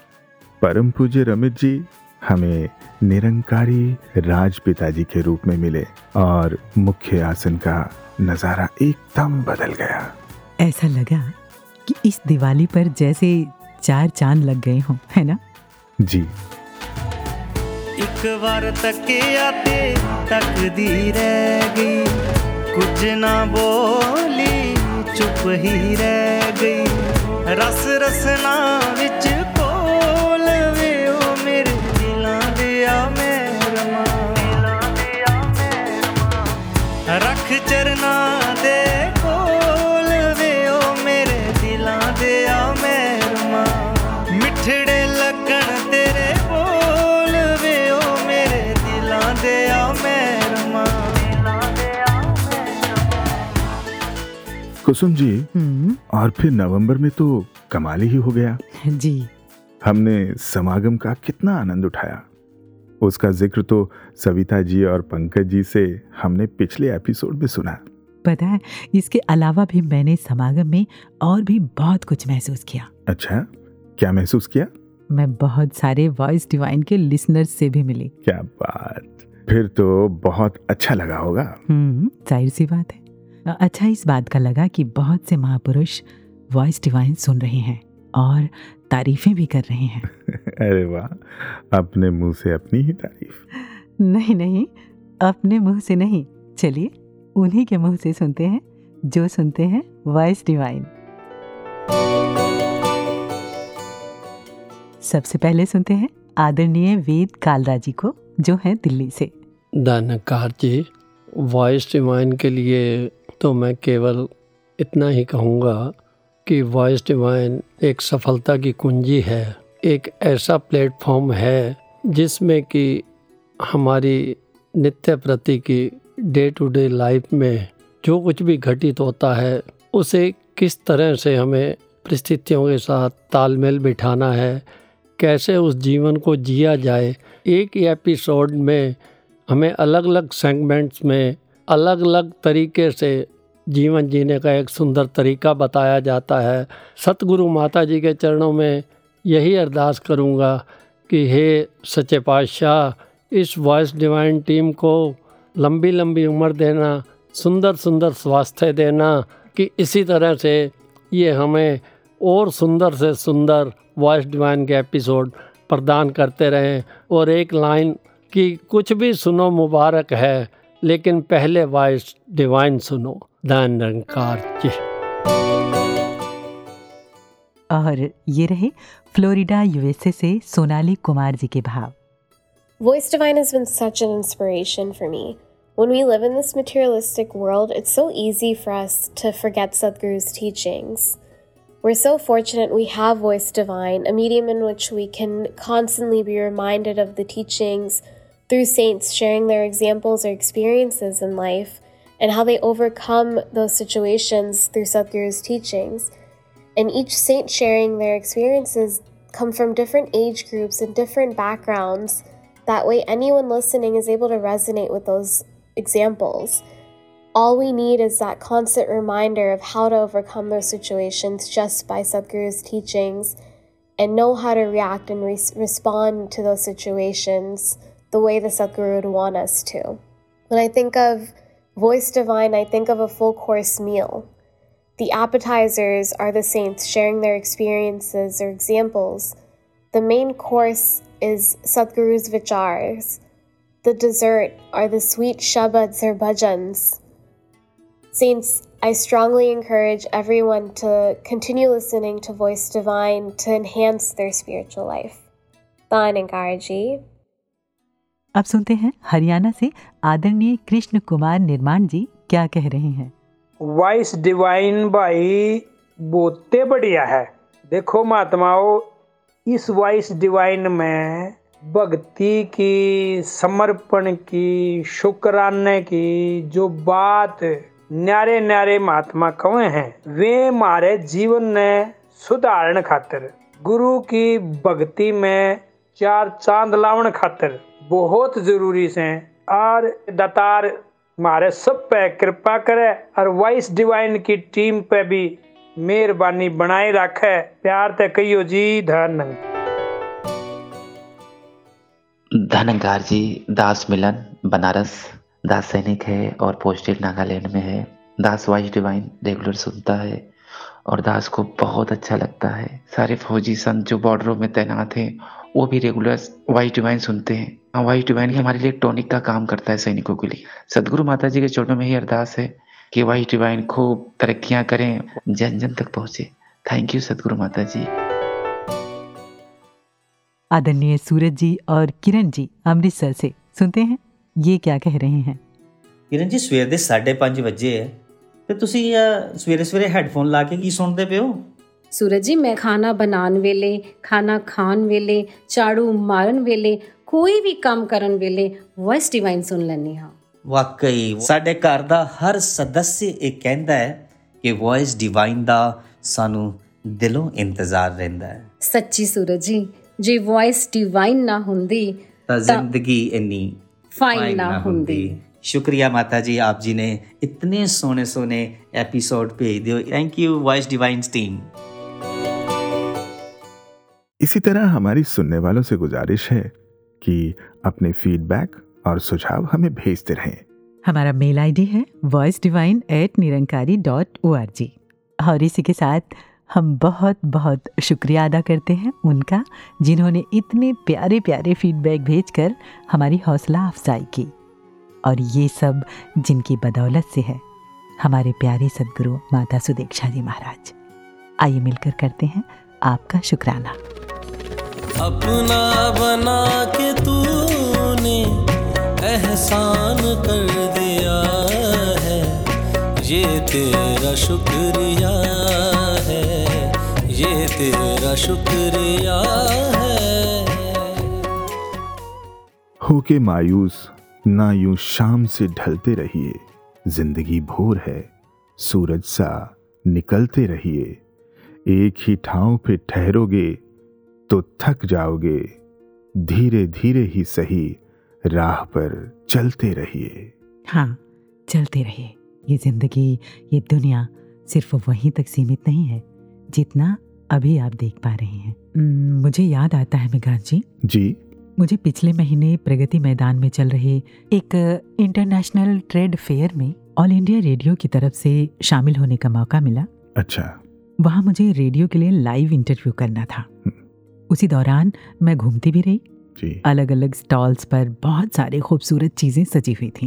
परम पूज्य रमित जी हमें निरंकारी राजपिता जी के रूप में मिले और मुख्य आसन का नजारा एकदम बदल गया। ऐसा लगा कि इस दिवाली पर जैसे चार चांद लग गए हों, है ना? जी। एक बार तके आते तकदीर रह गई, कुछ ना बोली, चुप ही रह गई, रस रसना विच कोल वे ओ मेरे दिला दिया मेरमा, दिला दिया मेरमा, रख चरना दे कोल वे ओ मेरे दिला दिया मेरमा, मिठड़े लगन तेरे बोल वे ओ मेरे दिला दिया मेरमा, दिला दिया मेरमा। कुसुम जी, और फिर नवंबर में तो कमाल ही हो गया। जी, हमने समागम का कितना आनंद उठाया, उसका जिक्र तो सविता जी और पंकज जी से हमने पिछले एपिसोड में सुना। पता है, इसके अलावा भी मैंने समागम में और भी बहुत कुछ महसूस किया। अच्छा, क्या महसूस किया? मैं बहुत सारे वॉइस डिवाइन के लिसनर्स से भी मिली। क्या बात, फिर तो बहुत अच्छा लगा होगा। हम्म, जाहिर सी बात है। अच्छा इस बात का लगा कि बहुत से महापुरुष वॉइस डिवाइन सुन रहे हैं और तारीफें भी कर रहे हैं। अरे वाह, अपने मुंह से अपनी ही तारीफ। नहीं नहीं, अपने मुंह से नहीं, चलिए उन्हीं के मुंह से सुनते हैं जो सुनते हैं वॉइस डिवाइन। सबसे पहले सुनते हैं आदरणीय वेद कालरा जी को, जो हैं दिल्ली से। निरंकार जी, वॉइस डिवाइन के लिए तो मैं केवल इतना ही कहूँगा कि वॉइस डिवाइन एक सफलता की कुंजी है, एक ऐसा प्लेटफॉर्म है जिसमें कि हमारी नित्य प्रति की डे टू डे लाइफ में जो कुछ भी घटित होता है उसे किस तरह से हमें परिस्थितियों के साथ तालमेल बिठाना है, कैसे उस जीवन को जिया जाए। एक ही एपिसोड में हमें अलग अलग सेगमेंट्स में अलग अलग तरीके से जीवन जीने का एक सुंदर तरीका बताया जाता है। सतगुरु माता जी के चरणों में यही अरदास करूँगा कि हे सच्चे पातशाह, इस वॉइस डिवाइन टीम को लंबी लंबी उम्र देना, सुंदर सुंदर स्वास्थ्य देना, कि इसी तरह से ये हमें और सुंदर से सुंदर वॉइस डिवाइन के एपिसोड प्रदान करते रहें। और एक लाइन कि कुछ भी सुनो मुबारक है, लेकिन पहले वॉइस डिवाइन सुनो। निरंकार जी। और ये रहे फ्लोरिडा यूएसए से सोनाली कुमार जी के भाव। Voice Divine has been such an inspiration for me. When we live in this materialistic world, it's so easy for us to forget Sadhguru's teachings. We're so fortunate we have Voice Divine, a medium in which we can constantly be reminded of the teachings through saints sharing their examples or experiences in life and how they overcome those situations through Sadhguru's teachings. And each saint sharing their experiences come from different age groups and different backgrounds. That way, anyone listening is able to resonate with those examples. All we need is that constant reminder of how to overcome those situations just by Sadhguru's teachings and know how to react and re- respond to those situations the way the Sadhguru would want us to. When I think of Voice Divine, I think of a full course meal. The appetizers are the saints sharing their experiences or examples. The main course is Sadhguru's vichars. The dessert are the sweet shabads or bhajans. Saints, I strongly encourage everyone to continue listening to Voice Divine to enhance their spiritual life. Nirankaari ji. अब सुनते हैं हरियाणा से आदरणीय कृष्ण कुमार निर्माण जी क्या कह रहे हैं। वॉइस डिवाइन भाई बहुते बढ़िया है। देखो महात्माओं, इस वॉइस डिवाइन में भक्ति की, समर्पण की, शुक्राने की जो बात न्यारे न्यारे महात्मा कहे हैं, वे मारे जीवन ने सुधारण खातिर, गुरु की भक्ति में चार चांद लावन खातिर बहुत जरूरी से। और दातार मारे सब पे कृपा करे और वॉइस डिवाइन की टीम पे भी मेहरबानी बनाए रखे। प्यार ते कहियो जी। धन धनंकार जी, दास मिलन बनारस, दास सैनिक है और पोस्टेड नागालैंड में है। दास वॉइस डिवाइन रेगुलर सुनता है और दास को बहुत अच्छा लगता है। सारे फौजी संत जो बॉर्डरों में तैनात हैं वो भी रेगुलर वॉइस डिवाइन सुनते हैं। वॉइस डिवाइन हमारे लिए टॉनिक का काम करता है सैनिकों के लिए। सदगुरु माता जी के चरणों में ही अरदास है कि वॉइस डिवाइन खूब तरक्कियाँ करें, जन जन तक पहुँचे। थैंक यू सदगुरु माता जी। आदरणीय सूरज जी और किरण जी अमृतसर से सुनते हैं ये क्या कह रहे हैं। किरण जी, सवेर के साढ़े पाँच बजे है तो तुसी सवेरे सवेरे हैडफोन ला के की सुनते पे हो? सूरज जी, मैं खाना बनान वेले, खाना खान वेले, झाड़ू मारन वेले, कोई भी काम करन वेले वॉइस डिवाइन सुन लैनी हाँ। वाकई साडे घर दा हर सदस्य इह कहंदा है कि वॉइस डिवाइन दा सानू दिलों इंतजार रहिंदा है। सच्ची सूरज जी, जे वॉइस डिवाइन ना हुंदी ता जिंदगी इन्नी फाइन ना हुंदी। शुक्रिया माता जी, आप जी ने इतने सोने सोने एपिसोड भेज दियो। Thank you Voice Divine team. इसी तरह हमारी सुनने वालों से गुजारिश है कि अपने फीडबैक और सुझाव हमें भेजते रहें। हमारा मेल आईडी है voice divine at nirankaari dot org। और इसी के साथ हम बहुत बहुत शुक्रिया अदा करते हैं उनका, जिन्होंने इतने प्यारे प्यारे फीडबैक भेजकर हमारी हौसला अफजाई की। और ये सब जिनकी बदौलत से है, हमारे प्यारे सदगुरु माता सुदीक्षा जी महाराज। आइए मिलकर करते हैं आपका शुक्राना। अपना बना के तूने एहसान कर दिया है, ये तेरा शुक्रिया है, ये तेरा शुक्रिया है। हो के मायूस ना यूं शाम से ढलते रहिए, जिंदगी भोर है सूरज सा निकलते रहिए। एक ही ठाव पे ठहरोगे तो थक जाओगे, धीरे धीरे ही सही राह पर चलते रहिए। हाँ, चलते रहिए। ये जिंदगी, ये दुनिया सिर्फ वहीं तक सीमित नहीं है जितना अभी आप देख पा रहे हैं। मुझे याद आता है मेघांश जी जी मुझे पिछले महीने प्रगति मैदान में चल रहे एक इंटरनेशनल ट्रेड फेयर में ऑल इंडिया रेडियो की तरफ से शामिल होने का मौका मिला। अच्छा। वहाँ मुझे रेडियो के लिए लाइव इंटरव्यू करना था। उसी दौरान मैं घूमती भी रही जी। अलग अलग स्टॉल्स पर बहुत सारे खूबसूरत चीजें सजी हुई थी।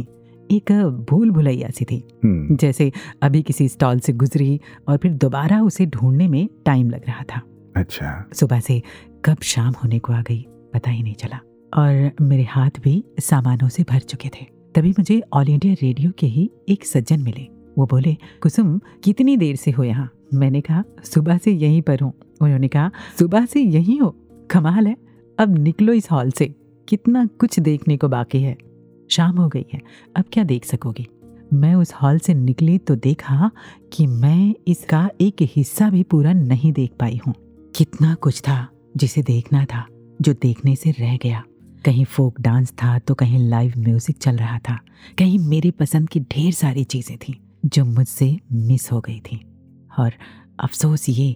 एक भूल भुलैया सी थी, जैसे अभी किसी स्टॉल से गुजरी और फिर दोबारा उसे ढूंढने में टाइम लग रहा था। अच्छा। सुबह से कब शाम होने को आ गई पता ही नहीं चला, और मेरे हाथ भी सामानों से भर चुके थे। तभी मुझे ऑल इंडिया रेडियो के ही एक सज्जन मिले। वो बोले, कुसुम कितनी देर से हो यहाँ? मैंने कहा सुबह से यहीं पर हूँ। उन्होंने कहा सुबह से यहीं हो? कमाल है, अब निकलो इस हॉल से, कितना कुछ देखने को बाकी है। शाम हो गई है, अब क्या देख सकोगी। मैं उस हॉल से निकली तो देखा कि मैं इसका एक हिस्सा भी पूरा नहीं देख पाई हूँ। कितना कुछ था जिसे देखना था, जो देखने से रह गया। कहीं फोक डांस था तो कहीं लाइव म्यूजिक चल रहा था, कहीं मेरी पसंद की ढेर सारी चीज़ें थीं जो मुझसे मिस हो गई थीं। और अफसोस ये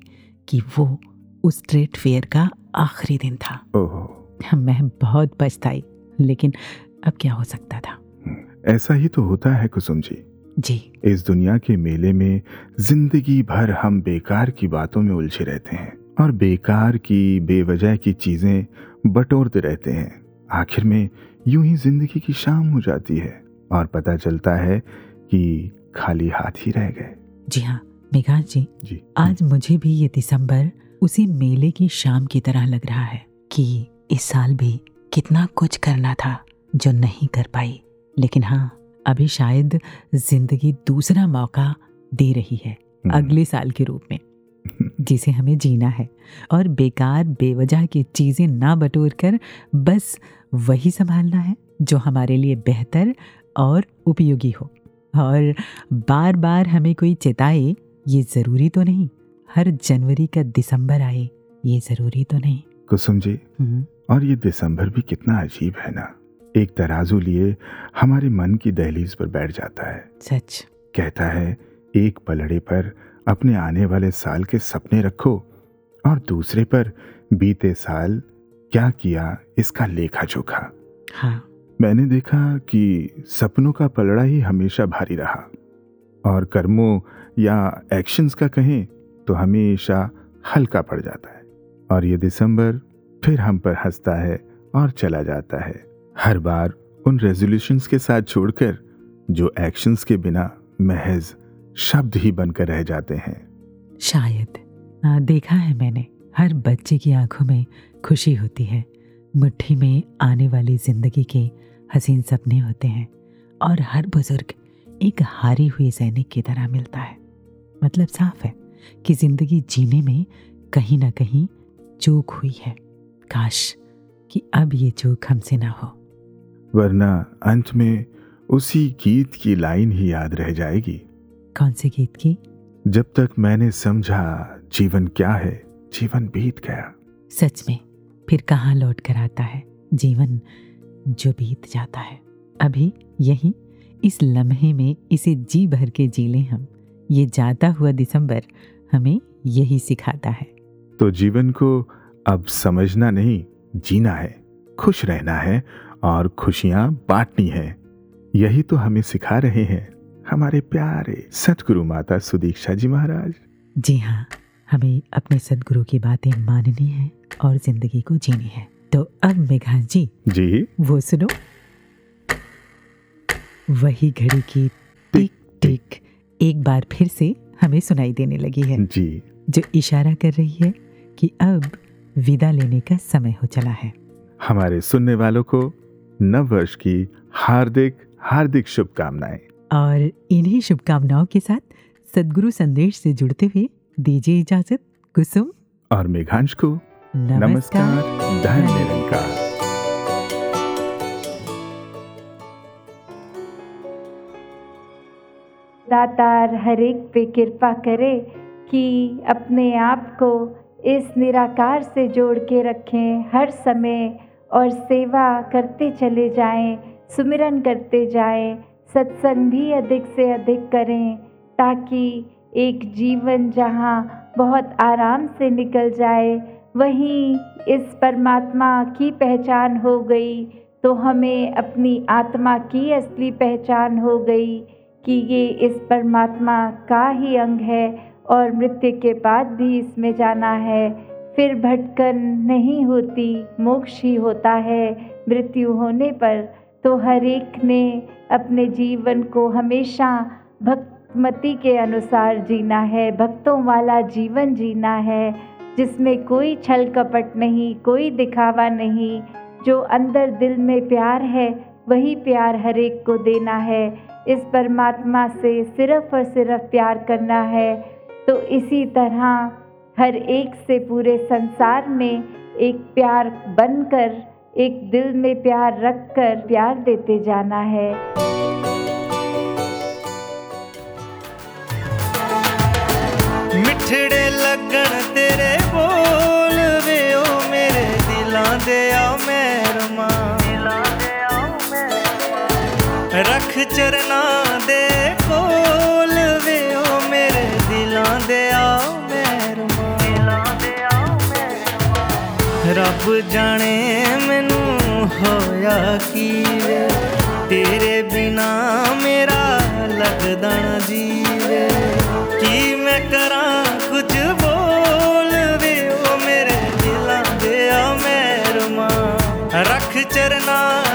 कि वो उस ट्रेड फेयर का आखिरी दिन था। ओह। मैं बहुत पछताई, लेकिन अब क्या हो सकता था। ऐसा ही तो होता है कुसुम जी जी इस दुनिया के मेले में जिंदगी भर हम बेकार की बातों में उलझे रहते हैं और बेकार की बेवजह की चीजें बटोरते रहते हैं। आखिर में यूं ही जिंदगी की शाम हो जाती है और पता चलता है कि खाली हाथ ही रह गए। जी हाँ मेघांश जी, जी आज मुझे भी ये दिसंबर उसी मेले की शाम की तरह लग रहा है कि इस साल भी कितना कुछ करना था जो नहीं कर पाई। लेकिन हाँ, अभी शायद जिंदगी दूसरा मौका दे रही है अगले साल के रूप में, जिसे हमें जीना है और बेकार बेवजह की चीजें ना बटोर कर बस वही संभालना है जो हमारे लिए बेहतर और उपयोगी हो। और बार बार हमें कोई चेताए ये जरूरी तो नहीं, हर जनवरी का दिसंबर आए ये जरूरी तो नहीं। कुसुम जी, और ये दिसंबर भी कितना अजीब है ना, एक तराजू लिए हमारे मन की दहलीज पर बैठ जाता है। सच कहता है, एक पलड़े पर अपने आने वाले साल के सपने रखो और दूसरे पर बीते साल क्या किया इसका लेखा जोखा। हाँ। मैंने देखा कि सपनों का पलड़ा ही हमेशा भारी रहा और कर्मों या एक्शंस का कहें तो हमेशा हल्का पड़ जाता है। और ये दिसंबर फिर हम पर हंसता है और चला जाता है, हर बार उन रेजोल्यूशंस के साथ छोड़कर जो एक्शंस के बिना महज शब्द ही बनकर रह जाते हैं। शायद देखा है मैंने, हर बच्चे की आंखों में खुशी होती है, मुट्ठी में आने वाली जिंदगी के हसीन सपने होते हैं और हर बुजुर्ग एक हारी हुई सैनिक की तरह मिलता है। मतलब साफ है कि जिंदगी जीने में कहीं ना कहीं चूक हुई है। काश कि अब ये चूक हमसे ना हो, वरना अंत में उसी गीत की लाइन ही याद रह जाएगी। कौन से गीत की? जब तक मैंने समझा जीवन क्या है, जीवन बीत गया। सच में फिर कहाँ लौट कर आता है जीवन जो बीत जाता है। अभी यही इस लम्हे में इसे जी भर के जी लें हम। ये जाता हुआ दिसंबर हमें यही सिखाता है। तो जीवन को अब समझना नहीं, जीना है, खुश रहना है और खुशियाँ बांटनी है। यही तो हमें सिखा रहे हैं हमारे प्यारे सतगुरु माता सुदीक्षा जी महाराज। जी हाँ, हमें अपने सतगुरु की बातें माननी है और जिंदगी को जीनी है। तो अब मेघांश जी, जी वो सुनो, वही घड़ी की टिक टिक एक बार फिर से हमें सुनाई देने लगी है जी, जो इशारा कर रही है कि अब विदा लेने का समय हो चला है। हमारे सुनने वालों को नव वर्ष की हार्दिक हार्दिक शुभकामनाएं। और इन्हीं शुभकामनाओं के साथ सद्गुरु संदेश से जुड़ते हुए दीजिए इजाजत कुसुम और मेघांश को। नमस्कार, धन निरंकार। दातार हर एक पे कृपा करे कि अपने आप को इस निराकार से जोड़ के रखें हर समय, और सेवा करते चले जाएं, सुमिरन करते जाएं, सत्संग भी अधिक से अधिक करें, ताकि एक जीवन जहां बहुत आराम से निकल जाए, वहीं इस परमात्मा की पहचान हो गई तो हमें अपनी आत्मा की असली पहचान हो गई कि ये इस परमात्मा का ही अंग है और मृत्यु के बाद भी इसमें जाना है। फिर भटकन नहीं होती, मोक्ष ही होता है मृत्यु होने पर। तो हर एक ने अपने जीवन को हमेशा भक्तमती के अनुसार जीना है, भक्तों वाला जीवन जीना है, जिसमें कोई छल कपट नहीं, कोई दिखावा नहीं। जो अंदर दिल में प्यार है वही प्यार हर एक को देना है। इस परमात्मा से सिर्फ और सिर्फ प्यार करना है। तो इसी तरह हर एक से पूरे संसार में एक प्यार बनकर, एक दिल में प्यार रखकर प्यार देते जाना है। मिठड़े लगन तेरे बोल वे ओ मेरे दिला दे आओ मेरमा, रख चरना दे खोल वे ओ मेरे दिला दे आओ मेरमा। रब जाने मैनू होया की वे तेरे बिना मेरा लगदा ना जीवे, की मैं करा कुछ बोल वे ओ मेरे दिला दे आओ मेरमा, रख चरना